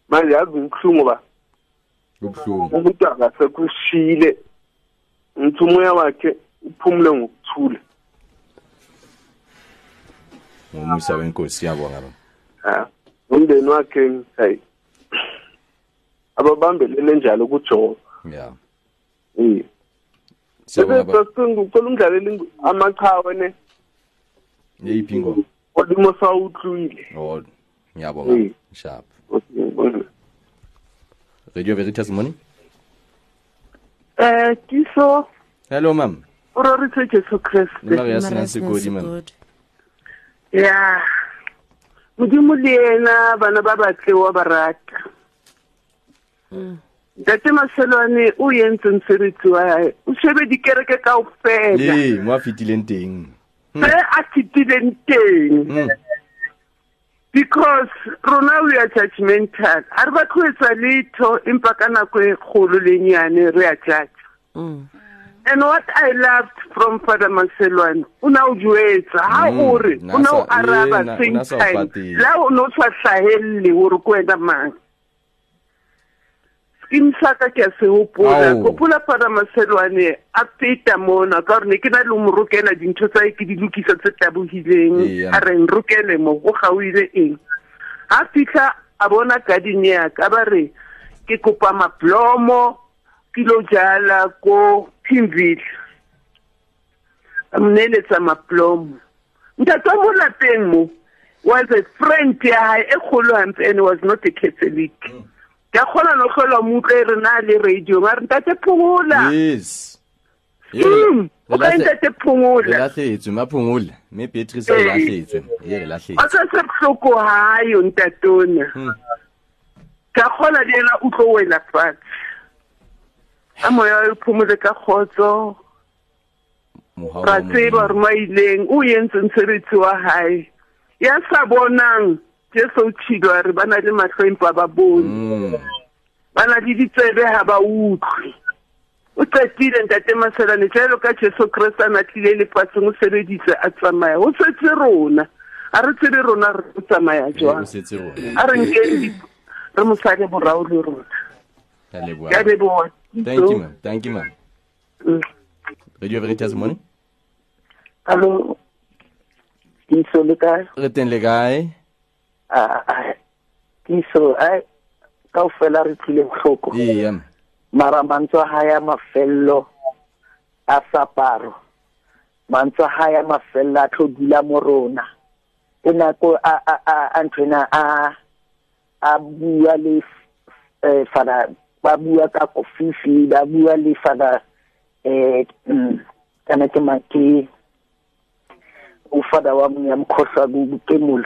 Manje azingikhlungu ba. Ubhlungu. Umuntu akasekushile. Umthumoya wakhe uphumule ngokuthula. Umusa wenkosi yabonga baba. Ah, umndeni wakhe hayi. Ababambelele njalo kuJoba. Yeah. Mm. So ngikholumdlaleli amachawe ne. Yeyiphingo. Odimo sawuthwile. Oh, ngiyabonga. Sharp. Radio Veritas morning. Eh, Tiiso. Hello, ma'am. Christ. Yeah. Mudimuliena bana ba batlewa barata. Mm. Date Maselwane o yentse ntshiritsi wa o shebe dikereke ka opela. Ee, mo fitileng teng. Se a fitileng teng. Because rona we are judgmental. Are ba khwetsa litho impa kana kwe kholo lenyane re a judge. Mm. And what I loved from Father Maselwane, una ujuetsa, ha uri, una araba same time. La uno tsa saheli uri kwenda mang. Imsaka ke se upola, kopula Father Maselwane a peta mona, ka re ke na le murukena dintho tsa e ke di lukisa tse tabogileng, a re nrukele mo go gauile eng. Ha fika a bona garden ya ka ba re ke kopa maplomo kilo jala ko Pimville. Amnele tsa maplomo. Ntatombola teng was a friend ya e kholo hampe and was not a Catholic. Ka khona no kholo mutle re na le radio mara ntate phungula. Yes. Mm. O ka ntate phungula. La hletse maphungula. Me Beatrice o la hletse. Ye la hletse. O se se hloko hayo ntatona. Ka khona dela utlo wela fatshe. Amoya phumule ka khotso ra tseba re maileng o yentse ntshiritsi wa hae ya sa bonang Jesu tshidwa re bana le mahlompa ba bone bana di ditsebe ha ba utlwe o tsetile ntate Maselwane jalo ka Jesu Kriste na tlile le patse mo sebeditse a tsamaya o tsetse rona a re tsebe rona re tsamaya jwa a re ngeli re mo sane borao le rona ya leboa. Thank you, ma'am. Thank you, ma'am. Mm. Radio Veritas morning. Hello. Tiiso le kae? Reten le kae? Ah ah. Tiiso ai ka ofela re tlile mhloko. Yeah. Mara mantso haya mafello a saparo. Mantso haya mafella tlodila morona. Ena ko a a a antrena a a bua le eh fana babua ka ofisi babua le fada eh kana ke maki u fada wa mnyamkhosa go kemulo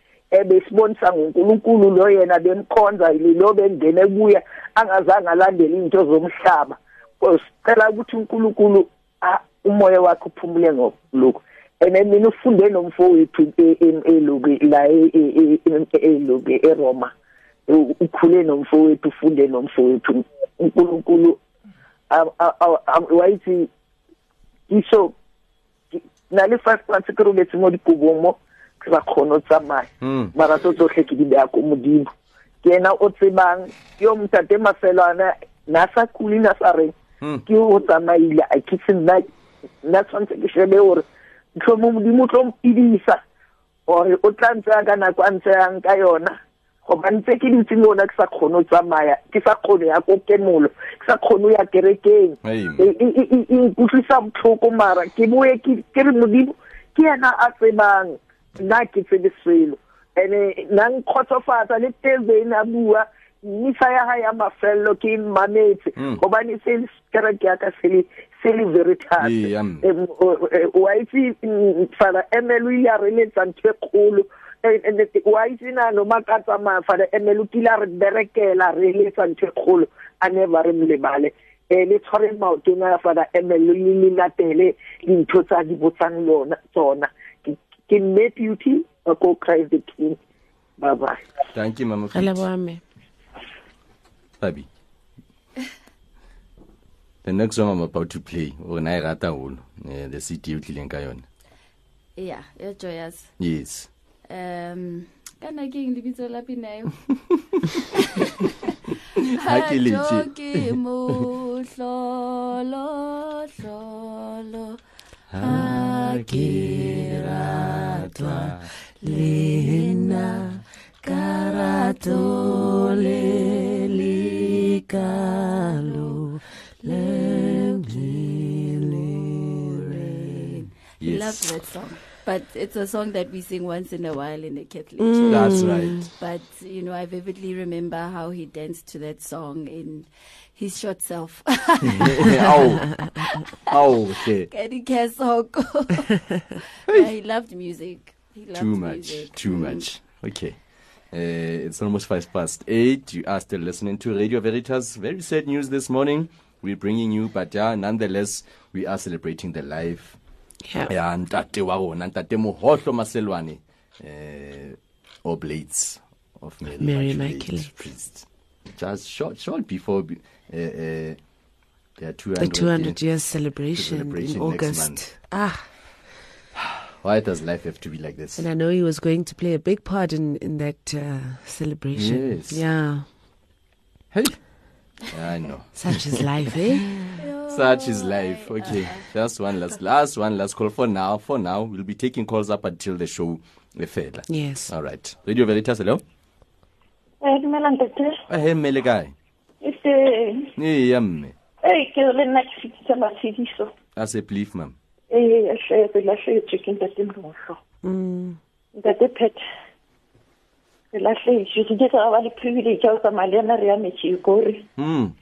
ebesibonisa ngoNkulunkulu lo yena bemkhonza lo bengene kuye angazange alandele into zomhlaba sicela ukuthi uNkulunkulu umoya wakhe uphumule ngoloko ene mina ufunde nomfowethu elobi la elobi eRoma ukhule nomfowethu ufunde nomfowethu uNkulunkulu wayithi iso nale fast practical letse mo dipobomo ke ba khono tsamaya mara tso hleke di ba ko modimo ke ena o tsebang yo mntate Maselwane na sa kulina sa re ke o tsamaile a kitse nna na tsontse ke shebe hore tlo mo modimo tlo mpidisa hore o tlantsa kana kwa ntseng ka yona go bantse ke ditse lona ke sa khono tsamaya ke sa khono ya go kenolo ke sa khono ya kerekeng e kutlisa mthoko mara ke boe ke ke re modimo ke yana a tsebang nna ke tsebe selo ene nang khotsofatsa le teze ina bua ni sa ya ya mafello ke mametse go bani se kereke ya ka seli seli Veritas wa itse fara emelu ya reletsa ntwe kholo and the waisina no makatsa mafana emelukila re berekela re le tsanthe kholo a never re mlebale e le tshore maotona ya fana emelulini natele dintho tsa di botsang lona tsona ke me beauty a go Christ the King. Bye bye. Thank you mama. Hello mama. Baby. The next one I'm about to play o na irata holo the city o tlileng ka yona. Yeah, you're joyous. Yes. Um, can I get the pizza lapi now? Hakilichi. Mo, solo, solo, hakiratwa lina karatole likalo lengilire. Yes. Love that song. But it's a song that we sing once in a while in the Catholic Church. Mm. That's right. But, you know, I vividly remember how he danced to that song in his short self. Oh. Oh, okay. Yeah, he loved music. He loved too much. Music. Too mm. much. Okay. Uh, it's almost five past eight. You are still listening to Radio Veritas. Very sad news this morning. We're bringing you, but yeah, nonetheless, we are celebrating the life. Yeah, Ntate wa rona, Ntate Mohotlo Maselwane, eh, Oblate of Mary Immaculate priest. Just short, short before uh, uh, their two hundred the two hundred years celebration, celebration in August. Ah, why does life have to be like this? And I know he was going to play a big part in in that uh, celebration. Yes. Yeah. Hey. I know. Such is life, eh? Such is life. Okay, just one last, last one last call for now. For now, we'll be taking calls up until the show the fair. Yes. All right. Radio Veritas, hello. Hey, Melegai. It's the. Hey, Yamme. Hey, can I not see Tiiso? As a belief, ma'am. Hey, I share the last chicken that didn't go so. Hmm. That the pet. Lastly, you get our privilege out of Malena Riamichi Gori. Hm.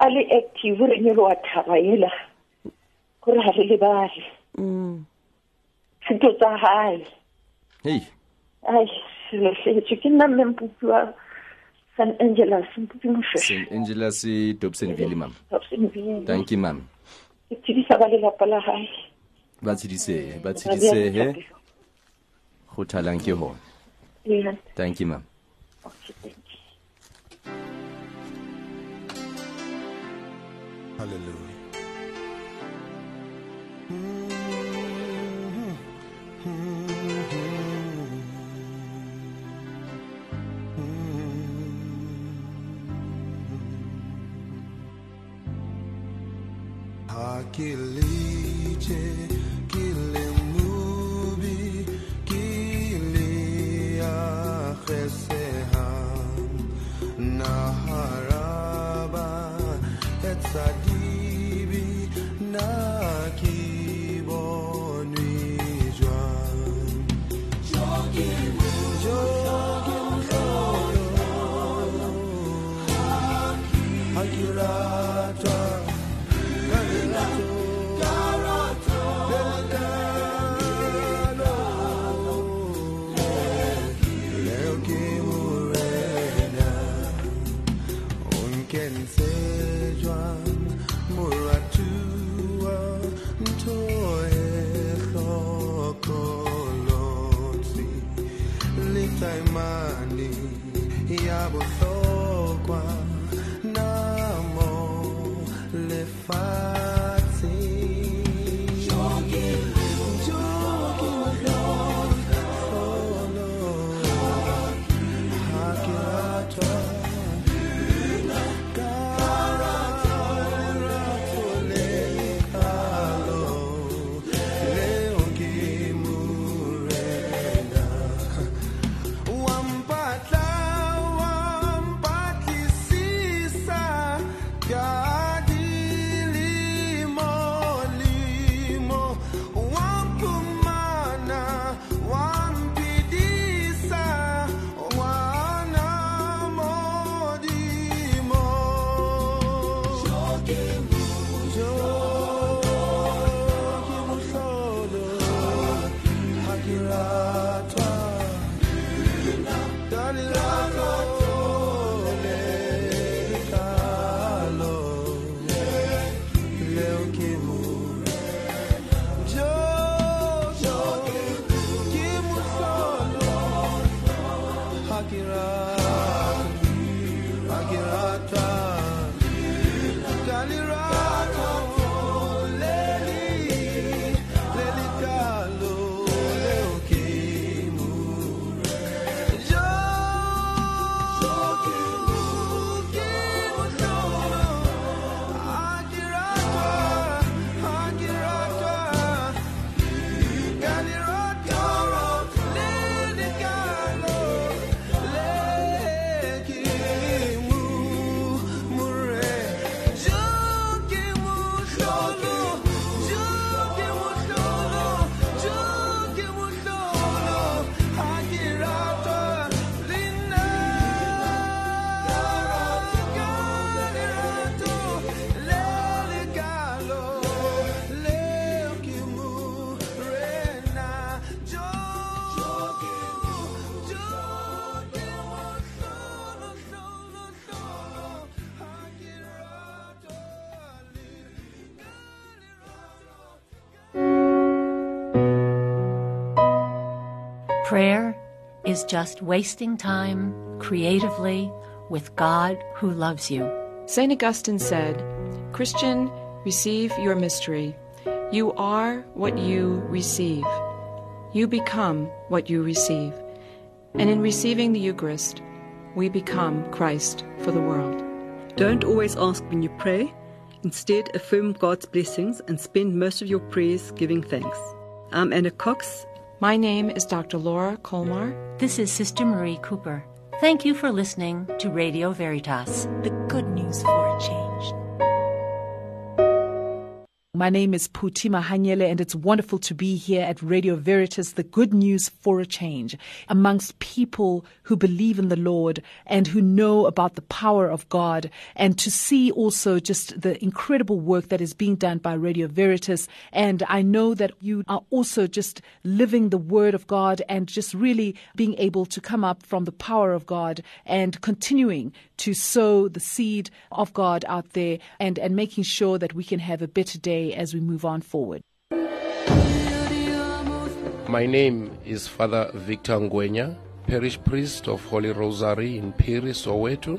Ali active in your Tavaila. Kurahilibai. Hm. Sitosa high. Hey. I say, chicken and Pupua San Angela, San Pupimush. Angela C. Dobson Villiman. Thank you, ma'am. It is Savalila Palahai. But it is say, but it is say, hey. Hotalankiho. Thank you, ma'am. Okay, thank you. Hallelujah. Mm-hmm. Mm-hmm. Mm-hmm. Akilije. See Prayer is just wasting time creatively with God who loves you. Saint Augustine said, "Christian, receive your mystery. You are what you receive. You become what you receive." And in receiving the Eucharist, we become Christ for the world. Don't always ask when you pray. Instead, affirm God's blessings and spend most of your prayers giving thanks. I'm Anna Cox. My name is Doctor Laura Colmar. This is Sister Marie Cooper. Thank you for listening to Radio Veritas, the good news for a change. My name is Phuthima Hanyele, and it's wonderful to be here at Radio Veritas, the good news for a change, amongst people who believe in the Lord and who know about the power of God, and to see also just the incredible work that is being done by Radio Veritas. And I know that you are also just living the Word of God and just really being able to come up from the power of God and continuing to sow the seed of God out there, and, and making sure that we can have a better day as we move on forward. My name is Father Victor Ngwenya, Parish Priest of Holy Rosary in Phiri, Soweto.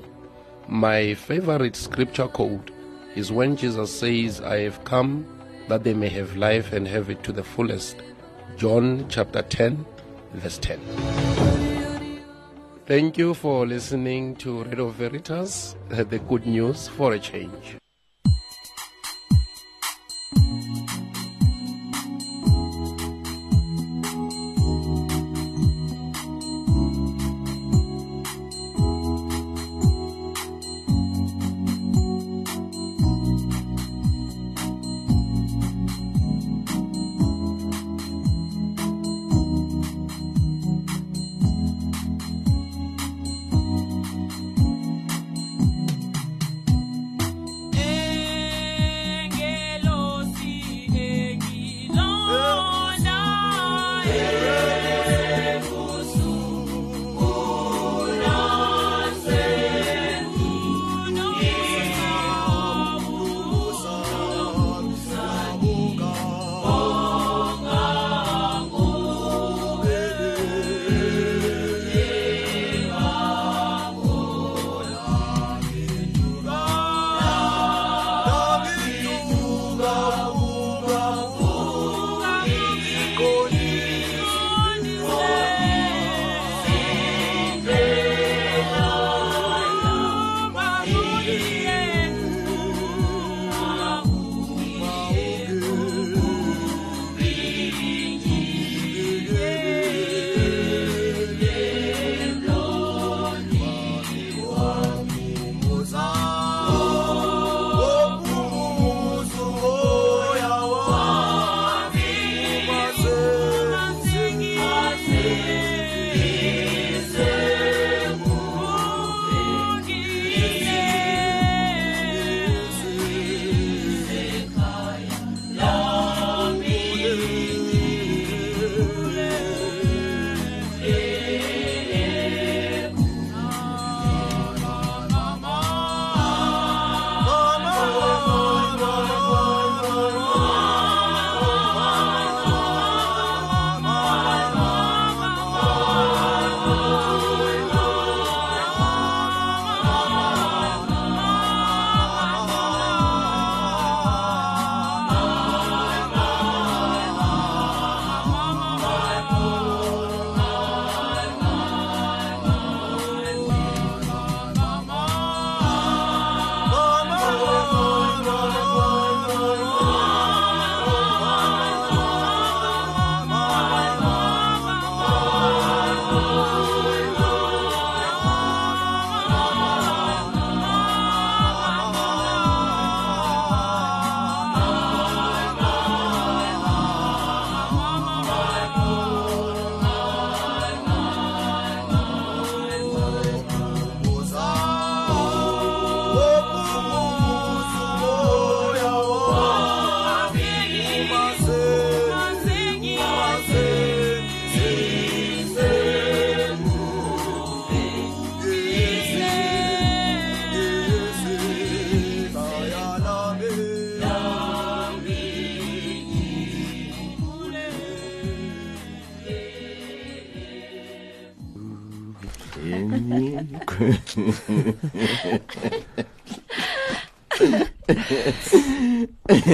My favorite scripture quote is when Jesus says, "I have come that they may have life and have it to the fullest." John chapter ten, verse ten. Thank you for listening to Radio Veritas, the good news for a change.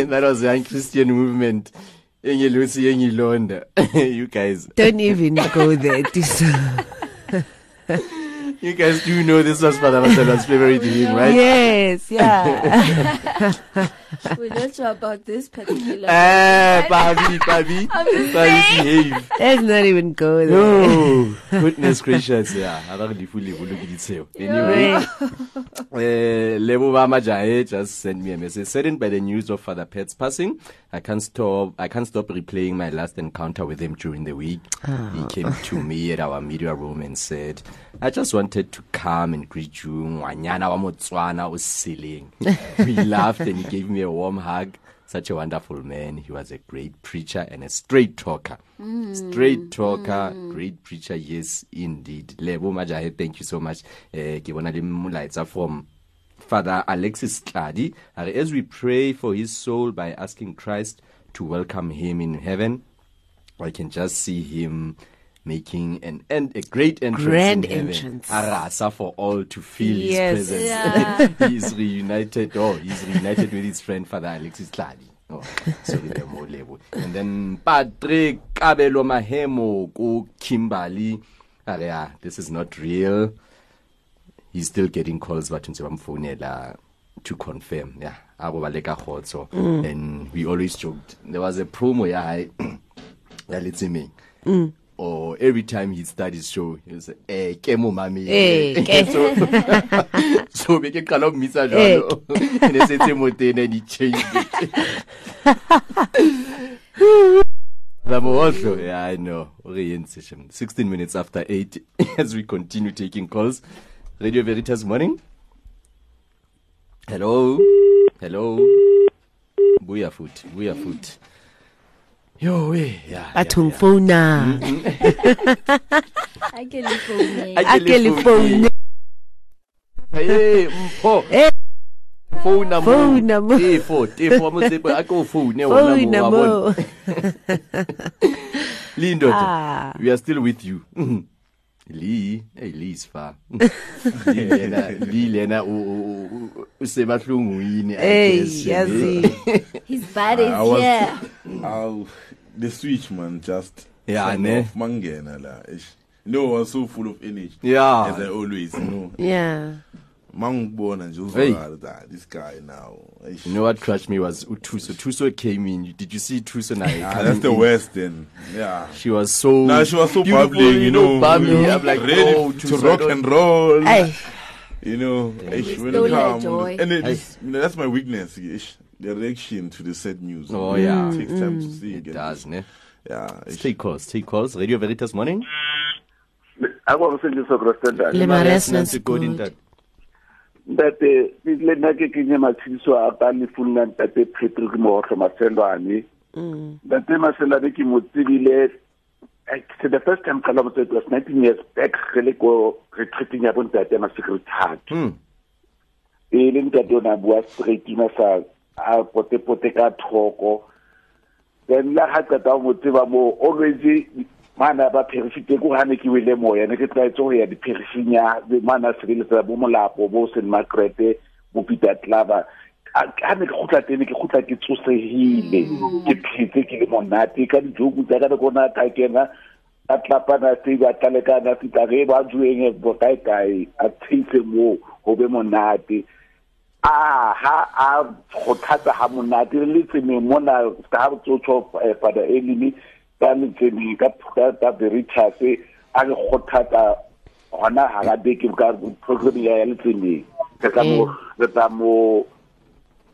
That was the un-Christian movement. You guys. Don't even go there, Tiiso. You guys do know this was Father Maselwane's favorite hymn, right? Yes, yeah. We don't know about this particular. Ah, Pabi, Pabi. Pabi, let's not even go there. Oh, goodness gracious. Yeah, I don't know fully look at it. So anyway, Lebo Majae just sent me a message. Saddened by the news of Father Pet's passing, I can't stop. I can't stop replaying my last encounter with him during the week. Oh. He came to me at our media room and said, "I just wanted to come and greet you. Wanyana wa Motswana was sailing." We laughed and he gave me a warm hug. Such a wonderful man. He was a great preacher and a straight talker. Mm. Straight talker, mm. Great preacher. Yes, indeed. Lebo Majahe, thank you so much. Uh, from Father Alexis Kladi. As we pray for his soul by asking Christ to welcome him in heaven, I can just see him making an end, a great entrance. Grand in heaven. Entrance. Arasa for all to feel yes. His presence. Yeah. He is reunited. Oh, he's reunited with his friend, Father Alexis Kladi. Oh, so with them all level. And then Patrick Kabelo Mahemo Go Kimberly. Area, this is not real. He's still getting calls, but to confirm. Yeah. Mm. And we always joked. There was a promo, yeah, let's see me. Mm. Or every time he started his show, he was like, "Eh, kemo mami." Eh, so, so we can call up Mister Jalo. And he said, "Timote," and he changed it. Also, yeah, I know. Sixteen minutes after eight, as we continue taking calls. Radio Veritas morning. Hello, hello. Booyah foot, booyah foot. Yo way, yeah. Atumfona. I can phone. I can phone. Hey, mpo. Phone number. Phone number. Hey, phone. Hey, phone number. But I go phone. Phone number. Lee, daughter, we are still with you. Lee, hey, Lee is far. Lee, Lena, Lee, Lena, oh, hey, yes, his body is here. I'll, the switch man just yeah, I know. No, I was so full of energy. Yeah, as I always know. Yeah, Mangborn and Joseph, this guy now. You know what crushed me was Utuso. Utuso came in. Did you see Utuso now? Yeah, that's the worst then. Yeah, she was so. Now she was so bubbling, you know. Bubbling, I'm like ready oh, to rock and roll. Hey. You know, ish, when it comes, and it is, you know, that's my weakness. Ish. The reaction to the sad news. Oh, yeah. It takes time mm. to see again. It does, ne? Yeah. Take calls, take calls. Radio Veritas, morning. I want to send you some questions. Le Maresnas is good. That the Lenaki Kinematiso are banning full and that they Patrick Maselwane. That they Maselwane Kimutivile. The first time Kalamata was nineteen years back, Relico retreating about that Sacred Heart. Hm. Even that Dona was straight in a a pote pote ka thoko then la hata ta motiva mo already mana ba perifite go hane ke wele moya ne ke tla itso ya di perifinya the mana sele tsa bo molapo bo Saint Michael's bo Peter Clever a ne go tla tene ke khutla ke tsosehile ke phitse ke le monate ka dijoku tsa ka kona ta kena a tlapa na se ba taleka na se ta re ba jueng e bo kai kai a tsitse mo go be monate. Ah, ha, ah, hotata hamunati, listen, Mona, start to chop for the enemy, then the Captain of the Richard, and hotata, on a Haradik, God, probably a little me. That I'm more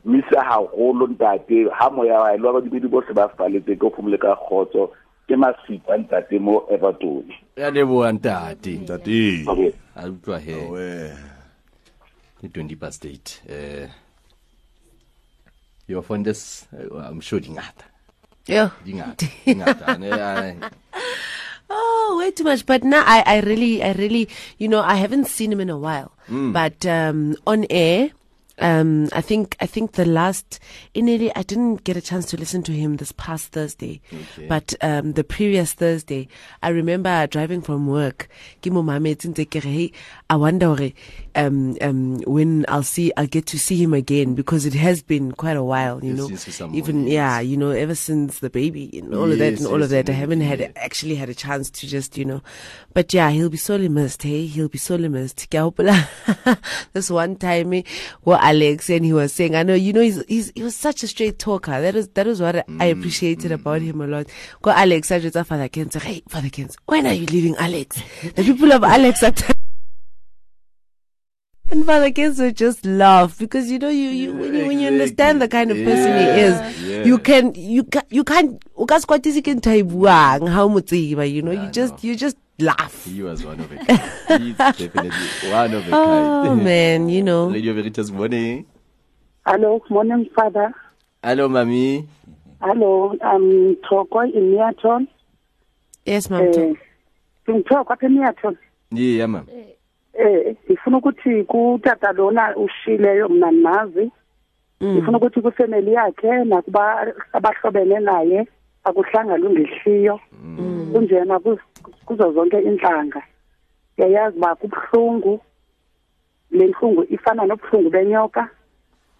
Miss How Old that day, how much I love the people about Palace, go from like a hot or they must see and that they more ever do. Yeah, they want that, that is. I'll go ahead. twenty past eight. Uh, your fondness, uh, I'm sure Dingata. Yeah. Dingata. Dingata. Oh, way too much. But now I, I really, I really, you know, I haven't seen him in a while. Mm. But um, on air, Um, I think I think the last in Nelly, I didn't get a chance to listen to him this past Thursday, okay. but um, the previous Thursday, I remember driving from work. I wonder um, um, when I'll see I'll get to see him again, because it has been quite a while, you yes, know. Even yes. yeah, you know, ever since the baby and all yes, of that and yes, all of that, I haven't yes. had actually had a chance to just you know. But yeah, he'll be sorely missed. Hey, he'll be sorely missed. This one time, eh, well, Alex, and he was saying, I know, you know, he's, he's he was such a straight talker. That is that is what mm, I appreciated mm, about him a lot. Go Alex, I just asked Father Ken, say, hey, Father Ken, when are you leaving Alex? The people of Alex are. T- And Father Kenzo would just laugh, because you know you, you when you when you understand the kind of person yeah. he is, yeah. you can you can you can't you know, you just you just laugh. He was one of a kind. He's definitely one of a kind. Oh man, you know. Radio Veritas, morning. Hello, morning, Father. Hello, Mommy. Hello, I'm Toko in Miaton. Yes, Mom. I'm Toko in Miaton. Yeah, ma'am. Eh, ifuna ukuthi kutata lona ushileyo mina nazi. Ifuna ukuthi ku family yakhe nakuba abahlobene naye akuhlangana ngeshiyo. Kunjena kuzo zonke inhlanga. Yayazi ba kubhlungu. Lenhlungu ifana nobhlungu benyoka.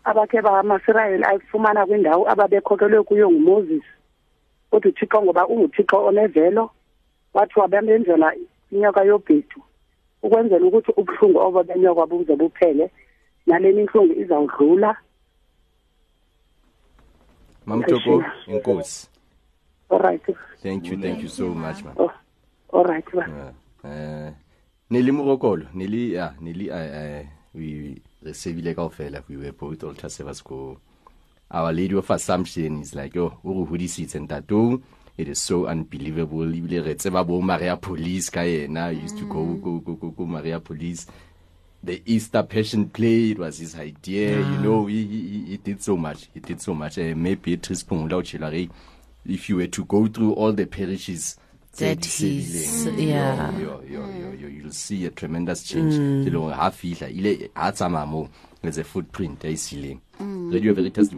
Abakhe bamaIsrael ayifumana kwindawo ababekhokelwe kuyo nguMoses. Kodwa uThixo ngoba unguThixo onevelo wathi wabamenzela inyoka yobhedu. Ukwenzela ukuthi ubhlungu obabenye kwabuze buphele naleni inhlungu izawudlula. Mamthoko inkosi. All right. Thank you, thank you so much, man. Oh, all right. Uh, uh, Nelly Murokolo, Nelly yeah, Nelly I I we receivile kaofela, we were both altar servers go. Our Lady of Assumption is like, oh, uru hudisitse ntatong. It is so unbelievable. Maria Police, I used to go, go, go, go, go, Maria Police. The Easter Passion play, it was his idea. Yeah. You know, he, he, he did so much. He did so much. Beatrice, if you were to go through all the parishes that he's, yeah, you'll, you'll, you'll, you'll see a tremendous change. You know, half is a footprint. Radio Veritas,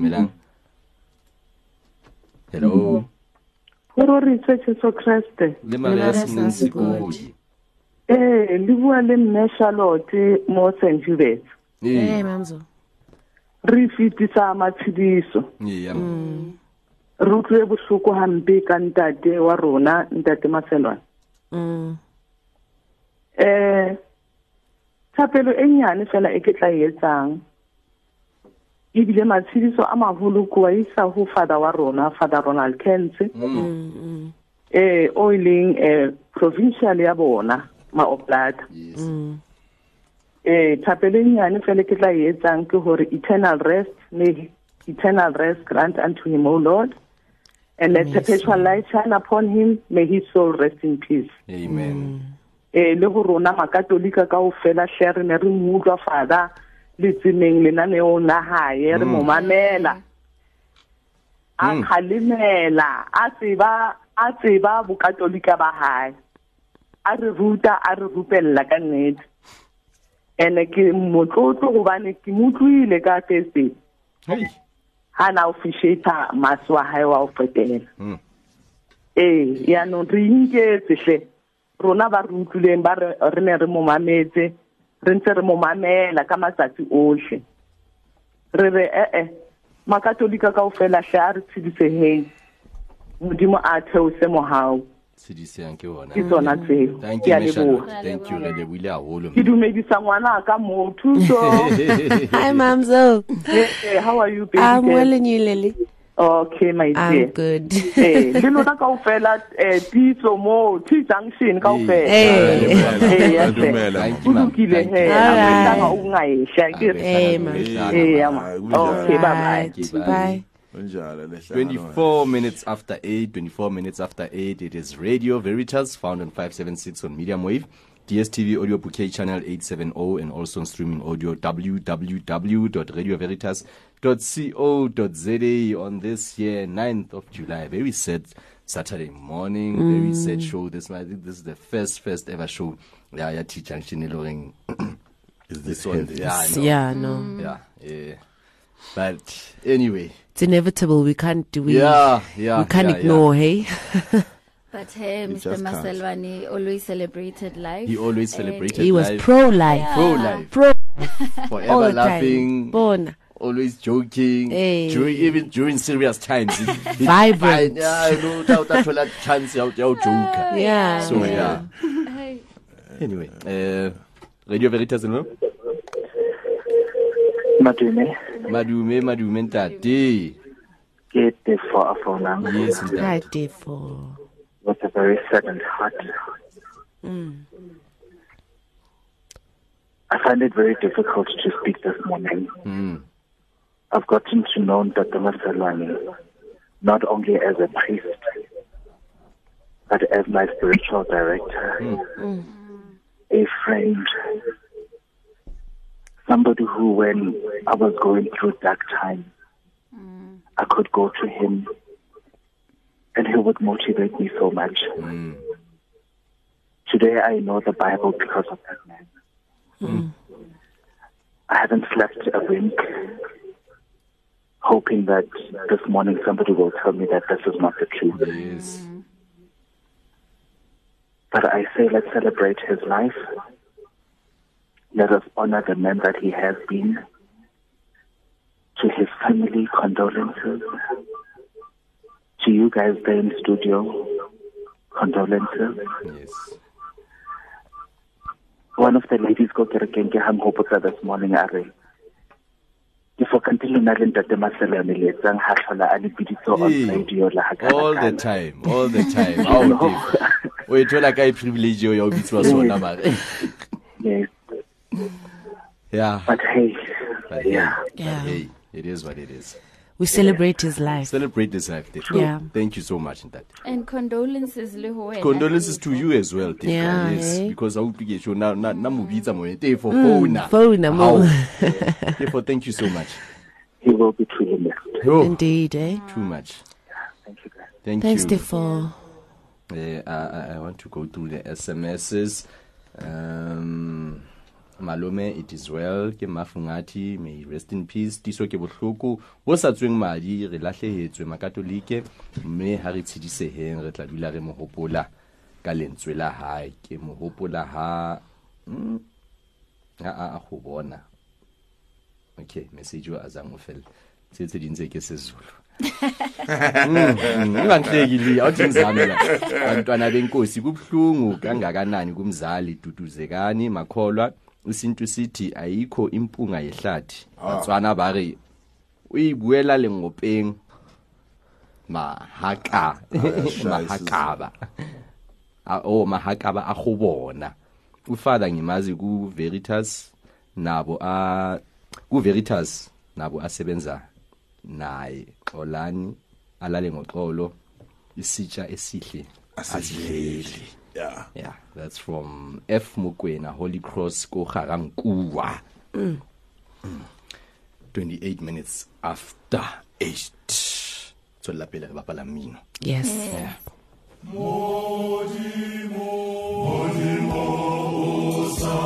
hello. Christ. Le Maria Nancy Eh, livuwa le mme Charlotte mo Saint Jude. Eh, mamzo. Ri fitisa Mathidiso. Yeah. Mm. Rutlwe busuku hambe ka ntate wa rona, ntate Maselwane. Mm. Eh, thapelo enyane fela e ketla yetsang. Ibile Matsiriso amahulu kwa isa ho Father wa rona, Father Ronald Kense. Mm. Eh oiling eh provincial ya bona ma Oblate. Yes. Mm. Eh tapeleng ya ne fela ke tla yetsang ke hore eternal rest may eternal rest grant unto him, O Lord, and let the perpetual light shine upon him, may his soul rest in peace. Amen. Eh le ho rona ma Katolika ka ofela share ne re mudwa Father litsimeng lena ne ona hae re momamela a khalimela a tsiba a tsiba bo Katolika ba hae a re ruta a re rupella ka nnete ene ke motlotlo go bane ke mutlwile ka Thursday ha na officiator maswa hae wa ofetela eh ya no ringe tse rona ba re mutlwileng ba re ne re momametse re ntse re momamela ka matsatsi ohle re re eh eh makatolika ka ofela hle a re tshidise heng modimo a theose mohau tshidise yang ke bona ke tsona tseo. Thank you, thank you le wile a holo ke dumedisa ngwana ka motho so hi mamzo. How are you, baby? I'm well, and you, Lily? Okay, my dear. I'm good. Hey, you know that kaofela eh Tiiso mo Tjunction kaofela. Hey, yes. Ulukile he. Ngithanga ungaisha. Eh, ma. Eh, ama. Okay, bye bye. Bye. twenty-four minutes after eight, twenty-four minutes after eight, it is Radio Veritas, found on five seventy-six on Medium Wave, D S T V Audio Bouquet Channel eight seventy, and also on streaming audio w w w dot radio veritas dot co dot za on this year, ninth of July. Very sad Saturday morning, mm. very sad show. This I think this is the first, first ever show. Yeah, yeah, Changing Gear. is this one. Yeah, no. Yeah, no. Yeah, yeah. But anyway, it's inevitable. We can't do it. Yeah, yeah. We can't yeah, ignore, yeah. Hey. But hey, it Mister Maselwane always celebrated life. He always celebrated life. He was pro-life. Yeah. Pro-life. Pro-life. Forever all laughing. Born. Always joking. Hey. During, even during serious times. It, it, vibrant. I, I know that for that chance, you'll joke. Yeah. So, yeah. yeah. Anyway. Uh, Radio Veritas, no? Madume. Madume, Madume, Ntate. Yes, Ntate. Ntate. Was a very saddened heart. Mm. I find it very difficult to speak this morning. Mm. I've gotten to know Doctor Maselwane not only as a priest, but as my spiritual director, mm. Mm. a friend, somebody who, when I was going through dark times, mm. I could go to him. And he would motivate me so much. Mm. Today I know the Bible because of that man. Mm. I haven't slept a wink, hoping that this morning somebody will tell me that this is not the truth. Yes. But I say let's celebrate his life. Let us honor the man that he has been. To his family, condolences. To you guys there in the studio, condolences. Yes. One of the ladies go to Kerekeng Hopota this morning, Ari. Before continuing, I learned that the Maselwane lets on radio all the time, all the time. Oh, we told like I privilege your bits was on number. Yes. Yeah. But hey, but yeah, yeah. But hey, it is what it is. We celebrate yeah. his life. Celebrate his life. Yeah. Thank you so much, Ntate. And condolences, Lehoe. Condolences to you as well, Tita. Yeah, yes. Eh? Because I hope you show now. Now, now, for Fona. Fona, therefore, thank you so much. He will be truly missed. Oh. Indeed, eh? Too much. Yeah, thank you, guys. Thank Thanks, Tefo. Uh, I, I want to go through the S M Ses. Um, Malome, it is well. Ke mafungati, may rest in peace. Tiiso ke botlhoko. Bo sa tsweng madi re latlhehetswe makatolike, mme ha re tshidiseheng re tla dula re mohopola ka lentswe la hae. Ke mohopola ha a a go bona. Okay, message wa azango fela. Tsetse dintse ke seZulu. Ngibanhlekile awuthinzame la. Bantwana benkosi kubhlungu kangakanani kumzali duduzekani makholwa. Usintu sithi ayikho impunga yehlathi batswana ba re o ibuela lengopeng mahaka mahakaba o mahakaba a go bona ufather ngimazi ku Veritas nabo a ku Veritas nabo asebenza naye xolani alale ngoxolo isitsha esihle asidleli. Yeah. Yeah, that's from F. Mukwena, Holy Cross, Ko Harangkuwa. Mm. Mm. twenty-eight minutes after eight. So la pele ba pala mino. Yes. Yeah. Yeah. I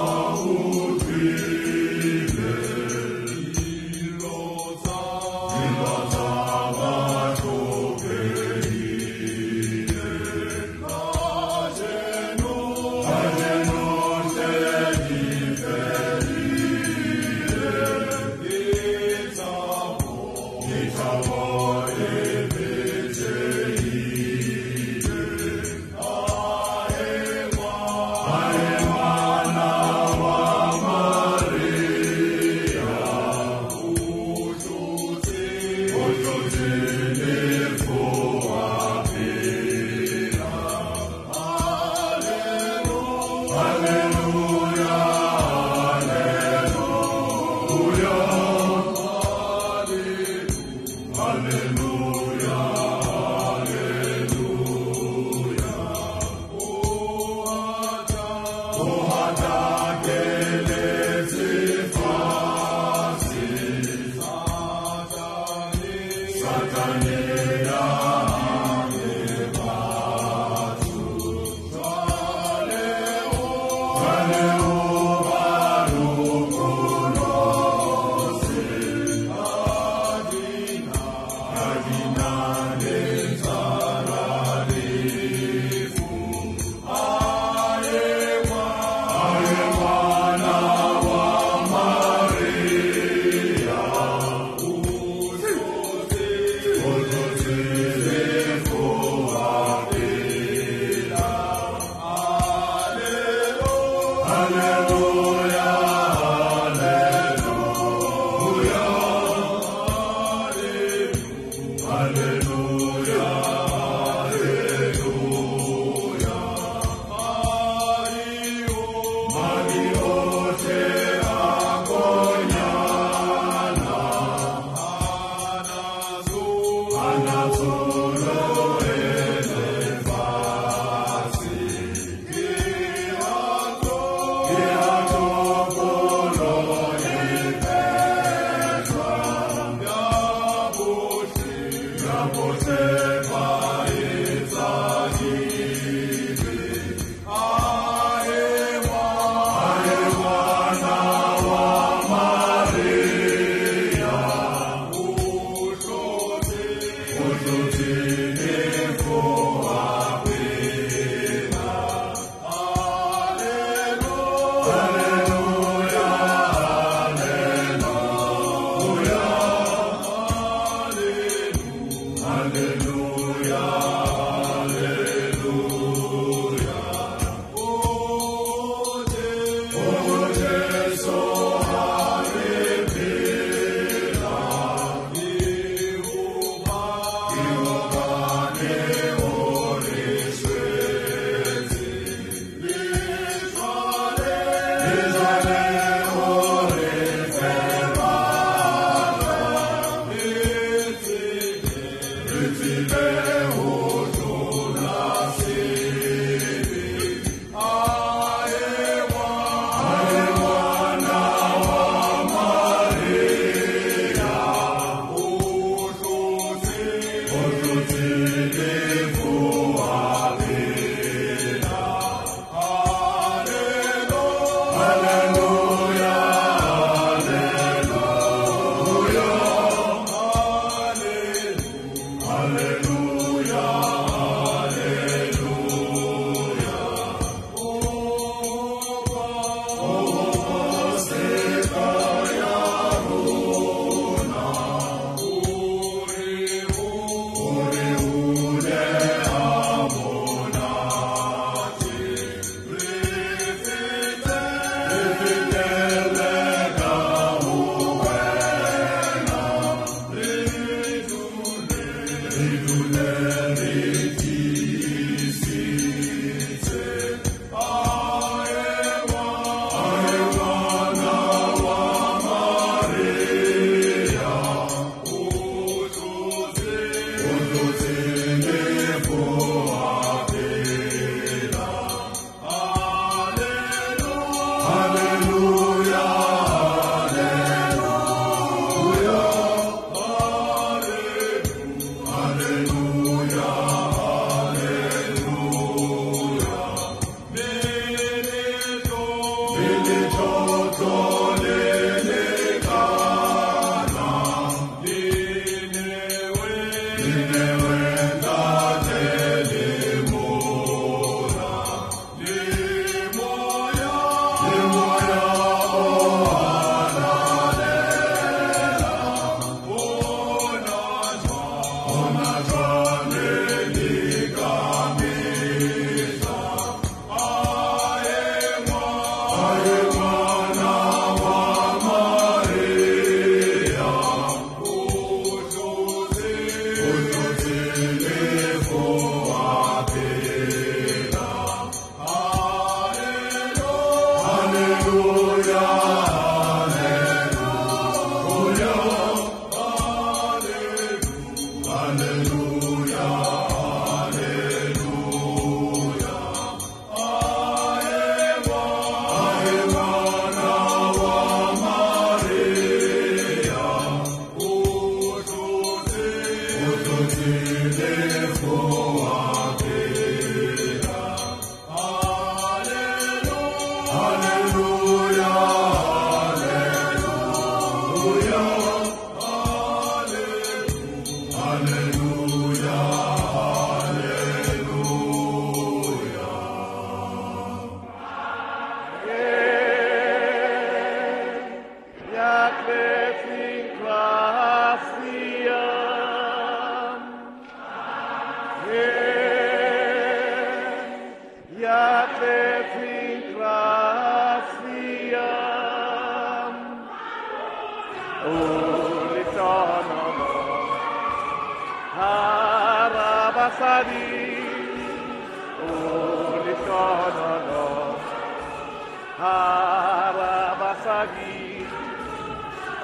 am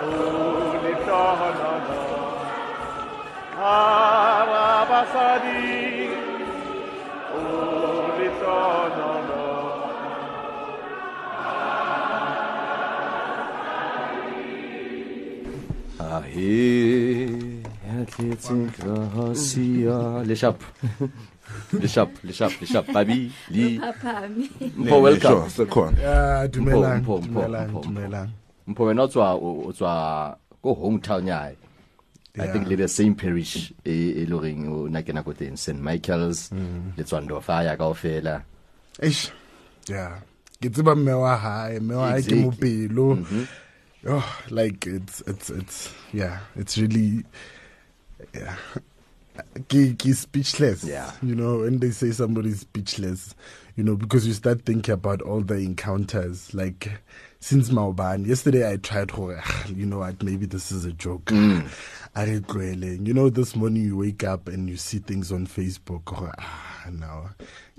Oh, He Leshap. Leshap, leshap, leshap. Babi, li. Papa, me. Mpo, welcome. Dumelang, dumelang, dumelang. Mpo, we're not to go hometown yai. Yeah. I think they're the same parish. E loring o nakena kote in Saint Michael's. Let's one door fire go fela. Ish. Yeah. Get to mewa high, mewa ke mopelo. Oh, like it's it's it's yeah, it's really yeah. He's speechless. Yeah. You know, when they say somebody's speechless, you know, because you start thinking about all the encounters, like since Mauban, yesterday I tried, you know what, maybe this is a joke. Mm. You know, this morning you wake up and you see things on Facebook, ah, now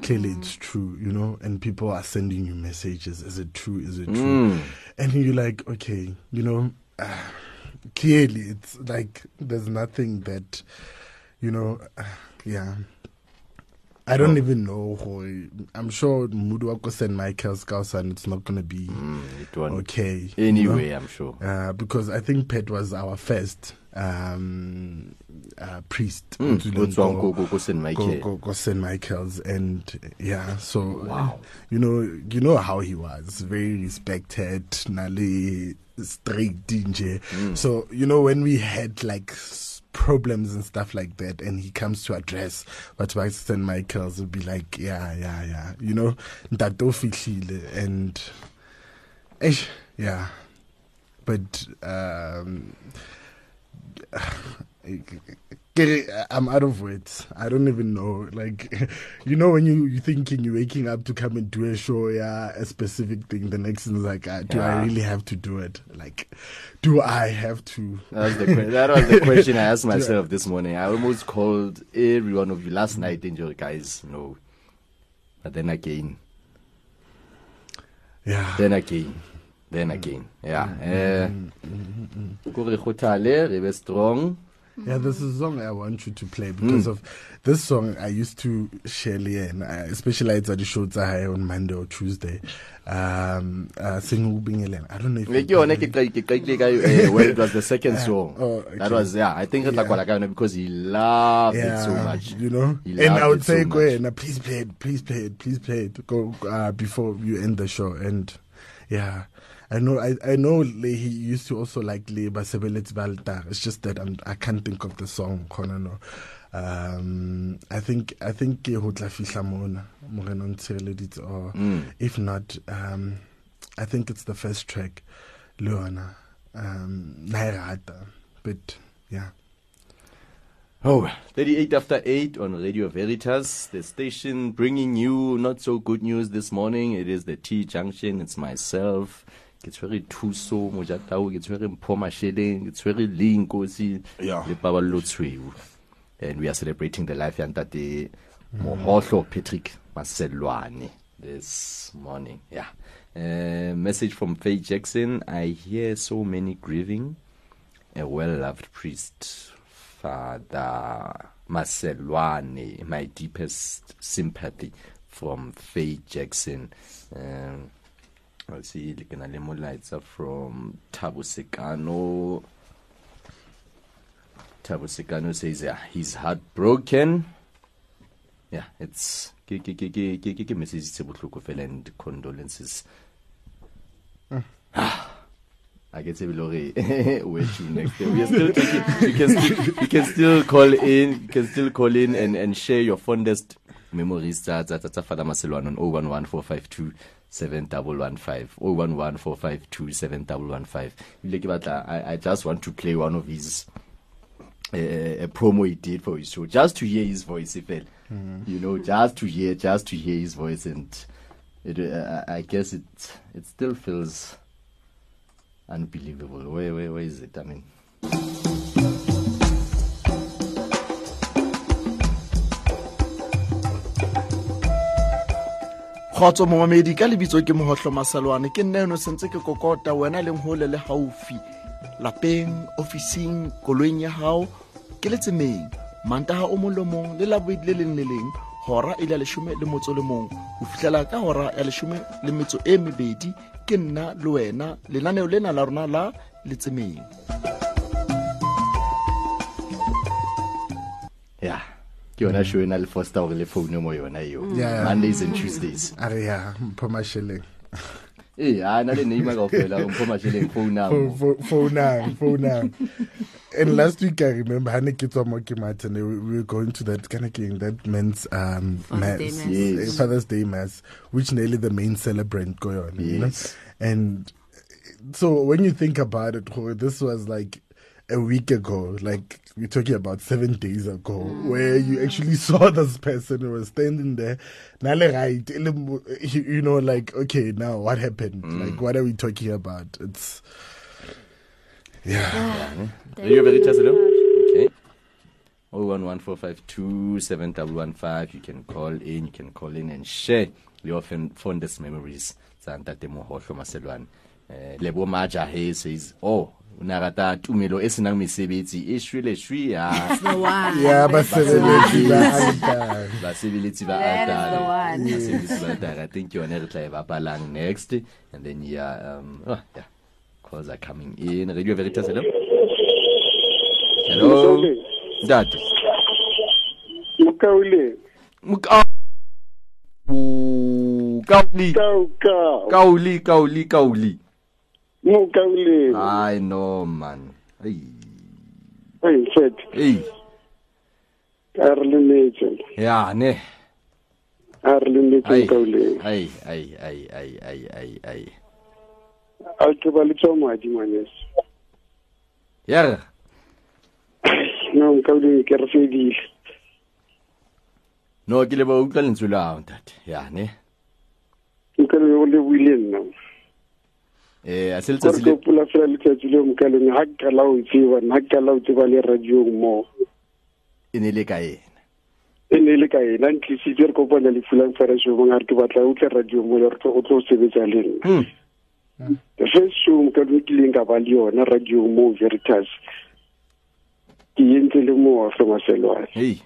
clearly mm. it's true, you know, and people are sending you messages, is it true, is it true? Mm. And you're like, okay, you know, uh, clearly it's like there's nothing that, you know, uh, yeah. I don't oh. even know. I'm sure Muduako Saint Michael's Kausan, it's not going to be mm, okay. Anyway, you know? I'm sure. Uh, because I think Pet was our first um, uh, priest. Mm. Go Saint Michael's. And yeah, so, wow. uh, you know, you know how he was. Very respected, Nali, straight, dingy. Mm. So, you know, when we had like problems and stuff like that, and he comes to address what my Saint Michael's would be like, yeah, yeah, yeah, you know, and yeah, but um, I'm out of words. I don't even know. Like, you know, when you, you're thinking you're waking up to come and do a show, yeah, a specific thing, the next thing is like, uh, do yeah. I really have to do it? Like, do I have to? That was the, que- that was the question I asked myself this morning. I almost called every one of you last night, angel guys, no. But then again. Yeah. Then again. Then again. Yeah. Mm-hmm. Uh, strong. Yeah, this is a song I want you to play because mm. of this song I used to share and I specialize at the shows I had on Monday or Tuesday. Um, uh, sing Ubingelen. I don't know if you well, it was the second song. Uh, oh, okay. That was, yeah, I think it's yeah. like because he loved yeah, it so much. You know? And I would say, so go ahead, please play it, please play it, please play it go, uh, before you end the show. And yeah. I know, I, I know. He used to also like Le Basebelet Balta. It's just that I'm, I can't think of the song. Um, I think, I think mm. if not, um, I think it's the first track, Leona. Um, but yeah. Oh, thirty-eight after eight on Radio Veritas, the station bringing you not so good news this morning. It is the T Junction. It's myself. It's very Tiiso, Mojatau. It's very Mpomasheleng. It's very Linkosi. Yeah. And we are celebrating the life and the Mohotlo of Patrick Maselwane this morning. Yeah. Uh, message from Faye Jackson. I hear so many grieving. A well-loved priest. Father Maselwane, my deepest sympathy from Faye Jackson. Um, I'll see, it's from Tabusekano. Tabusekano says yeah, he's heartbroken. Yeah, it's and condolences. Mm. I can say Lori, wait till next day. We are still taking, you can still, you can still call in, you can still call in and, and share your fondest memories. That's that's Father Maselwane on oh one one, four five two, seven one one five. oh one one, four five two, seven one one five. I I just want to play one of his uh, a promo he did for his show, just to hear his voice, if it, mm-hmm. you know, just to hear, just to hear his voice, and it, uh, I guess it it still feels unbelievable. Where, where, where is it? I mean, Khotso mo mamedi ka lebitso ke Mohotlo Maselwane. Ke nne no sentse ke kokota wena le ngole le haufi. Lapeng, officing, koloing ya hao, ke letsemeng. Mantaha o molomong le labwid le leneleng. Hora ile le shume le motso le mong. Ho fihlela ka hora ya le shume le metso e mebedi. Ke nna le wena lenaneo lena la rona la letsemeng. Yeah. Yona show na le first hour le phone mo yona yo. Mondays and Tuesdays. Are ya mphoma sheleng. Eh, I na le name ka ofela mphoma sheleng phone now. Phone now, phone now. And last week I remember Hane Kitwa Mokimata and we were going to that kind of thing, that men's um Father's mass, Day mass. Yes. Father's Day mass, which nearly the main celebrant go on. Yes. You know? And so when you think about it, this was like a week ago, like we're talking about seven days ago, mm. where you actually saw this person who was standing there. Right, you know, like, okay, now what happened? Mm. Like, what are we talking about? It's, yeah. yeah. yeah. Are you Veritas? Hello? Okay. oh one one four five two seven one one five. You can call in, you can call in and share your fondest memories. Santa Temoho Maselwane. Lebo Maja Hay says, oh, Narata Tumelo Esinami Sebeti, Ishrile Shria. Yeah, but Sebeti Alta. I think you're another play Babalang next. And then, yeah, um, oh, yeah, calls are coming in. Radio Veritas, hello? Hello? Dad. Mukauli. Kauli. Kauli, Kauli, Kauli. No, Kauli. I know, man. Hey. Hey, shit. Hey. Arlington. Yeah, ne. Arlington, Kauli. Hey, hey, hey, hey, hey, hey, hey. I'll give a little more, Jimenez. Yeah. No, Kauli, Kerfidi. No, Gilbo, Galansula, and that. Yeah, ne. You can only win now. Eh, asel tseli go pula fela le tselo mo kaleng ha ka lawo tsiwa na ka lawo tsiwa le radio mo ene le kae ene le kae nang ke se dire go bona le fulang fela jo mo ngar ke batla o tle radio mo le re o tlo sebetsa leng mm the first show ka re tleng ka ba le yona radio mo Veritas ke yentse le mo fa Maselwane hey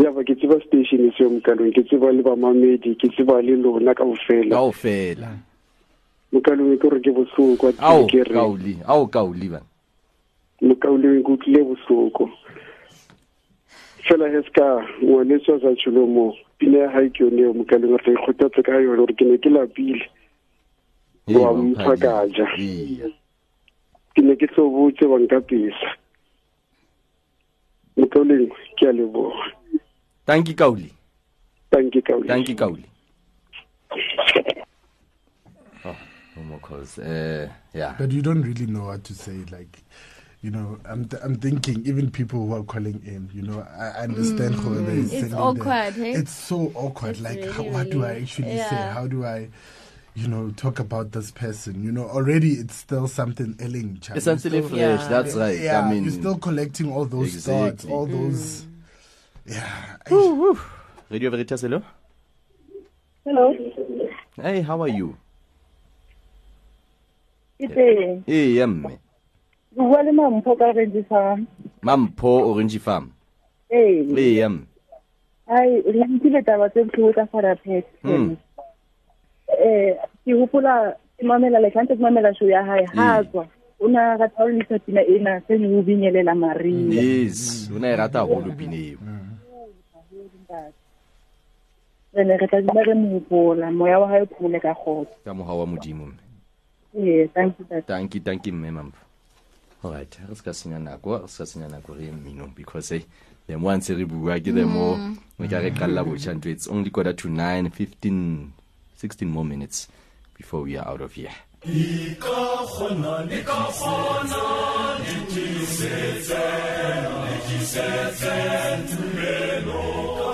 ya ba ke tsiba station se mo kaleng ke tsiba le ba mamedi ke tsiba le lona ka ofela ka ofela Mukauli ko re ke boso kwa tikere. Au Kauli, au Kauli bana. Mukauli go tle boso ko. Fela heska wa le tsoza tshulomo. Pile ha ke yone mukauli re khotetse ka yone re ke ne ke lapile. Wa mphakaja. Ke ne ke so botse ba nka pisa. Mukauli ke a le bo. Thank you Kauli. Thank you Kauli. Thank you Kauli. Because uh, yeah, but you don't really know what to say. Like, you know, I'm th I'm thinking even people who are calling in, you know, I understand mm. who they it's awkward. Hey? It's so awkward. It's like, really, how, what do I actually yeah. say? How do I, you know, talk about this person? You know, already it's still something ailing. Essentially, fresh. Yeah. That's right. Yeah, I mean, you're still collecting all those exactly. thoughts, all mm. those. Yeah. Woo, woo. Radio Veritas, hello. Hello. Hey, how are you? Ite. Eh, yamme. Wale mampo ka Orange Farm. Mampo Orange Farm. Eh. Eh, yamme. Ai, ngitile taba tsentu ka fara pet. Eh, ke hopula mamela le kantle mamela sho ya hai hazwa. Una ga taolisa tina ena se ni ubinyelela Maria. Yes, una e rata go lupineo. Ene ga taba re mo bola, moya wa ha e phumule ka go. Ka mo ha wa modimo. Yeah, thank you. Thank you, thank you, ma'am. All right, let's go sing an aqua, let's go sing an aqua, you know, because eh, then once every week, give them more. We can recall it's only quarter to nine, fifteen, sixteen more minutes before we are out of here. Let me shoot, let me shoot, let me shoot,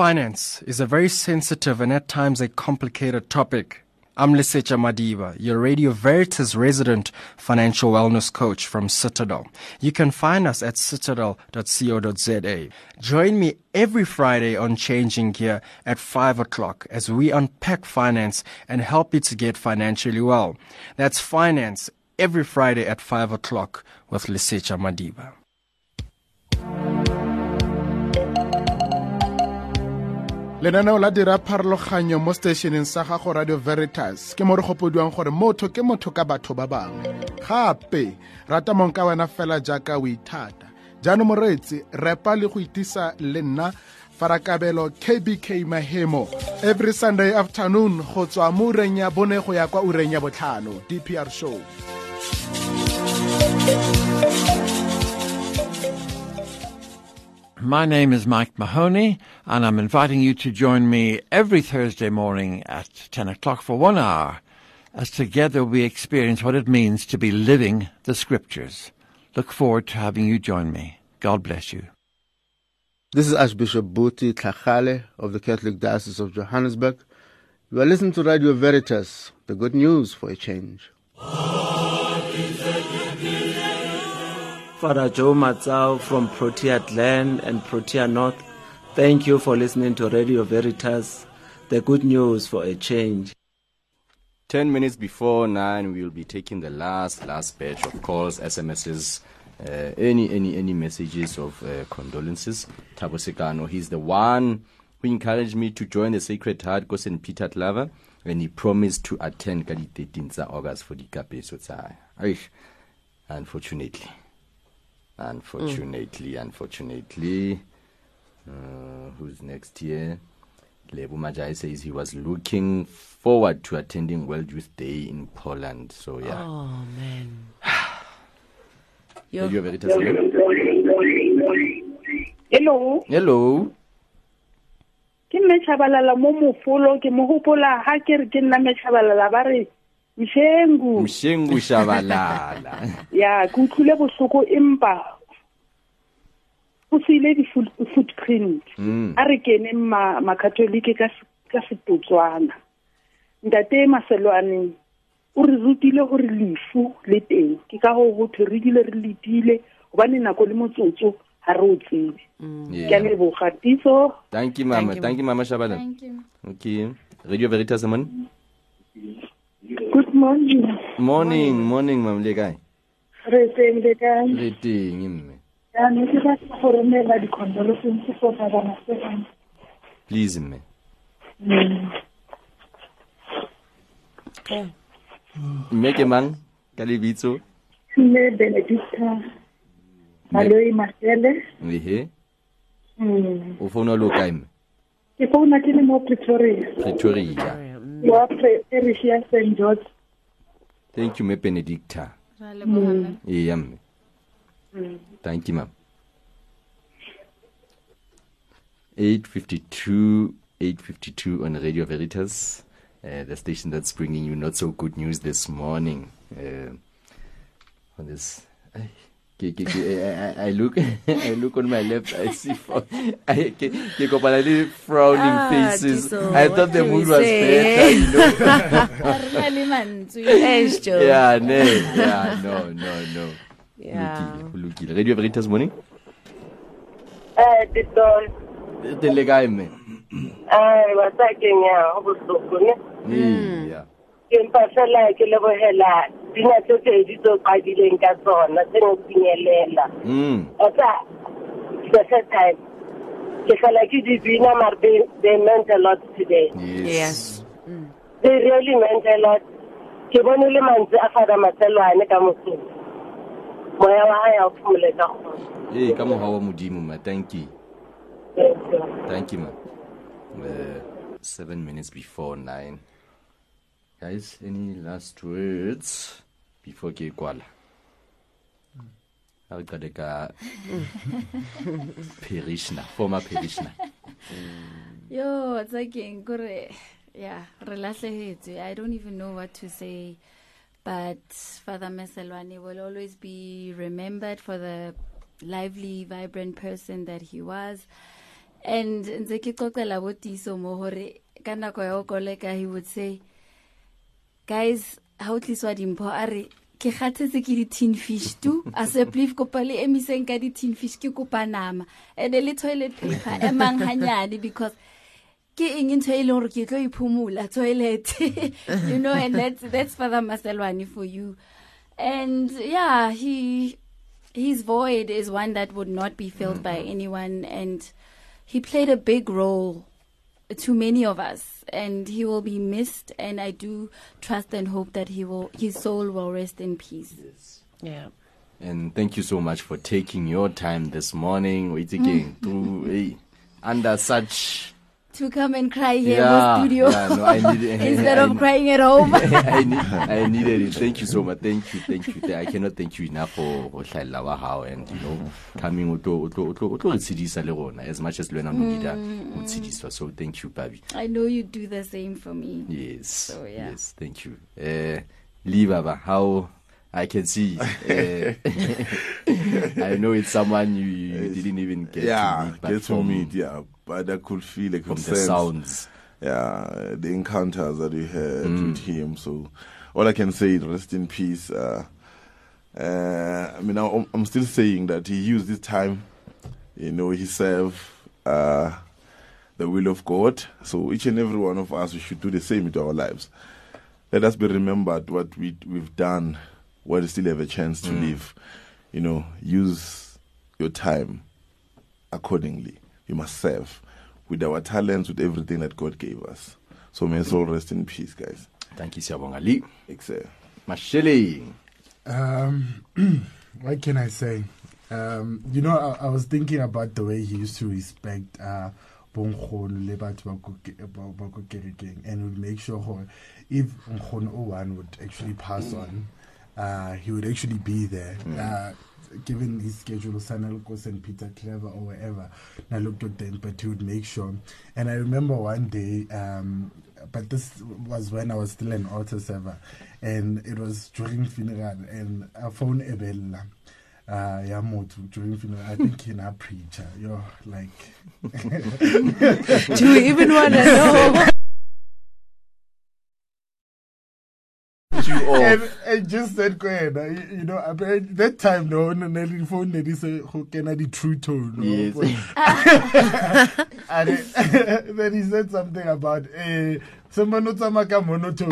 Finance is a very sensitive and at times a complicated topic. I'm Lisecha Madiba, your Radio Veritas resident financial wellness coach from Citadel. You can find us at citadel dot co dot za. Join me every Friday on Changing Gear at five o'clock as we unpack finance and help you to get financially well. That's finance every Friday at five o'clock with Lisecha Madiba. Lenaneo la dira pharologanyo mo stationeng sa gago Radio Veritas ke mo re gopodiwang gore motho ke motho ka batho ba bangwe gape rata mong ka wena fela jaaka o ithata jaanong moreetsi repa le go itisa le nna farakabelo K B K Mahemo every Sunday afternoon go tswa mo ureng ya bone go ya kwa ureng ya botlhano D P R show. My name is Mike Mahoney, and I'm inviting you to join me every Thursday morning at ten o'clock for one hour, as together we experience what it means to be living the Scriptures. Look forward to having you join me. God bless you. This is Archbishop Buti Tlhagale of the Catholic Diocese of Johannesburg. You are listening to Radio Veritas, the good news for a change. Father Joe Matsao from Protea North and Protea North, thank you for listening to Radio Veritas, the good news for a change. Ten minutes before nine, we will be taking the last, last batch of calls, S M Ses, uh, any, any, any messages of uh, condolences. Tabo Sekano, he's the one who encouraged me to join the Sacred Heart go Saint Peter Clever, and he promised to attend the thirteenth of August for the Kapeso. Unfortunately, unfortunately, mm. unfortunately, uh, who's next here? Lebo Majai says he was looking forward to attending World Youth Day in Poland. So, yeah. Oh, man. Yo. Radio Veritas. Hello. Hello. Ke nne Shabalala mo mofolo ke mo hopola ha ke re ke nna me Shabalala ba re mshengu mshengu Shabalala ya ke utlwe bohloko empa o sile di footprint a re kene ma Catholic ka ka Setotswana ntate Maselwane o re rutile gore lefu le teng ke ka go go thregile re litile ba nna ko le motsotso. Mm. Yeah. Thank you, Mama. Thank you, Thank you Mama Shabana. Thank you. Okay. Radio Veritas, man. Good morning. Morning, morning, Mam Legai. Greeting, Legai. Greeting. Please, me. Make a man, Calibito. Hello, Marcelle. Oui. Mm. Au fond, on a Il faut qu'on attire mon Pretoria. Pretoria. You are Pretoria, Saint George. Thank you, me Benedicta. Mm. Yeah, me. Mm. Thank you, ma'am. eight fifty-two, eight fifty-two on Radio Veritas, uh, the station that's bringing you not so good news this morning. Uh, on this. Uh, I, I, I look, I look on my left. I see I, I, frowning ah, faces. Tiiso, I thought the mood was better. You know? yeah, no, yeah, no, no, no. Yeah. Look, look. Radio Veritas morning. Uh, the dawn. The legal man. I was thinking, yeah, I was talking. Yeah. Ke pasela ke lebo hela dina tse di tso ka dileng ka tsona tse no pinyelela mm otsa the first time ke sala ke di bina mar they meant a lot today. Yes, yes. Mm. They really meant a lot. Ke bone le mantsi a Father Maselwane ka mosong moya wa ha ya phumule ka go eh ka mohawa modimo ma. Thank you, thank you ma. uh, seven minutes before nine. Guys, any last words before ke kwala? I'll get a car parishioner, former parishioner. Yo, it's like in Kore. Yeah, I don't even know what to say, but Father Maselwane will always be remembered for the lively, vibrant person that he was. And Nzeki Kokela Tiiso Mohore, Kanako Koleka, he would say, guys, how it is what impoare ke khathetse ke di tin fish too as a belief ko pale emiseng ka di tin fish ke kopa nama and a toilet paper among hanyane because ke eng into e leng re ke tlo iphumula toilet, you know, and that's that's Father Maselwane for you. And yeah, he his void is one that would not be filled mm. by anyone, and he played a big role to many of us, and he will be missed, and I do trust and hope that he will, his soul will rest in peace. Yes. Yeah. And thank you so much for taking your time this morning, waiting through eh, under such to come and cry here yeah, in the studio yeah, no, I need, instead I, I, of crying at home. I, need, I needed it. Thank you so much. Thank you, thank you. I cannot thank you enough for how and you know coming as much as Lena. So thank you, Babi. I know you do the same for me. Yes. So, yeah. Yes. Thank you. Uh, Lee Baba, how I can see. Uh, I know it's someone you, you didn't even get yeah, to meet. But get to meet, yeah. But I could feel the concerns. From the sounds. Yeah, the encounters that we had mm. with him. So all I can say is rest in peace. Uh, uh, I mean, I'm, I'm still saying that he used this time, you know, he served uh, the will of God. So each and every one of us, we should do the same with our lives. Let us be remembered what we, we've done. Well, you still have a chance to mm. live, you know, use your time accordingly. You must serve. with our talents, with everything that God gave us. So may us all rest in peace, guys. Thank you, Siyabonga Lee. Exactly. Mashele. Um, what can I say? Um, you know, I, I was thinking about the way he used to respect uh, and would make sure if Nkhono would actually pass on, uh, he would actually be there. Uh, given his schedule, Saint Peter Clever or wherever, and I looked at them, but he would make sure. And I remember one day, um, but this was when I was still an altar server, and it was during funeral, and I phoned Ebella. Uh, yeah, during funeral, I think in our preacher, you're like, do you even want to know? And, and just said, go ahead. I, you know, apparently that time, no, no, no, phone, they say, who can I the true tone? No? Yes. And it, then he said something about, eh, someone not samaka monotone,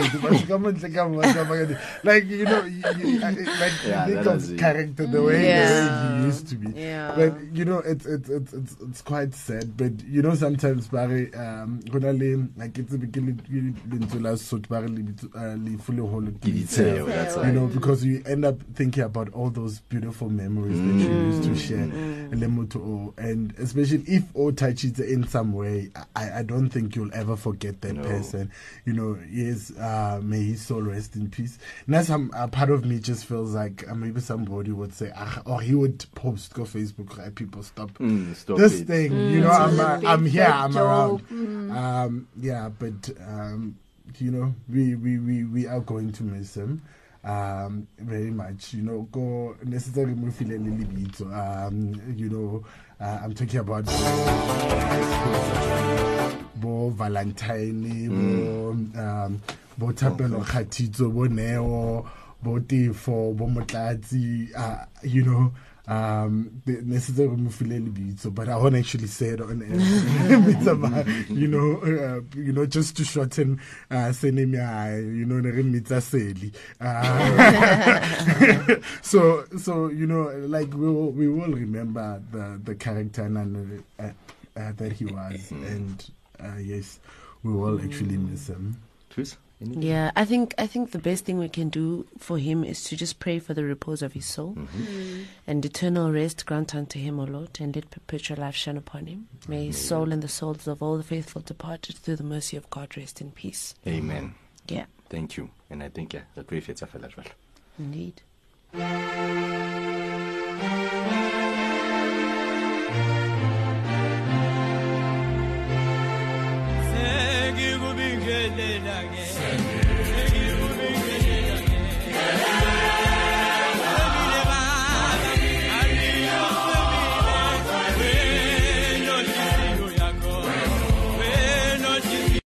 like, you know, you, you, like, yeah, think of character the way, yeah. the way he used to be. Yeah. But, you know, it's it's it's it's, it's quite sad. But, you know, sometimes, Barry, um, like, it's a beginning to last, so Barry, fully hold it. Detail, that's you right. know, because you end up thinking about all those beautiful memories mm. that you used to share, mm. and especially if O touches in some way, I, I don't think you'll ever forget that no. person. You know, yes, uh, may his soul rest in peace. Now, some a part of me just feels like uh, maybe somebody would say, ah, or he would post go Facebook, right? People stop, mm, stop this it. thing. Mm, you know, I'm uh, I'm here, I'm dope. around. Mm. Um, yeah, but. Um, You know, we, we, we, we are going to miss him um, very much. You know, go necessarily move a little bit. Um, you know, uh, I'm talking about Bo Valentine, Bo um, Bo Tapelo Khatizo, Bo Neo, Bo Tifo, Bo Motlazi. You know. Um, necessarily move a little bit, so but I won't actually say it on air. You know, uh, you know, just to shorten, uh, you know, uh, so so you know, like we will, we will remember the the character and uh, uh, that he was, and uh, yes, we will actually miss him. Please. Yeah, I think I think the best thing we can do for him is to just pray for the repose of his soul mm-hmm. mm. and eternal rest grant unto him, O Lord, and let perpetual life shine upon him. May his soul and the souls of all the faithful departed through the mercy of God rest in peace. Amen. Yeah. Thank you. And I think, yeah, the great faith of fellowship. Indeed.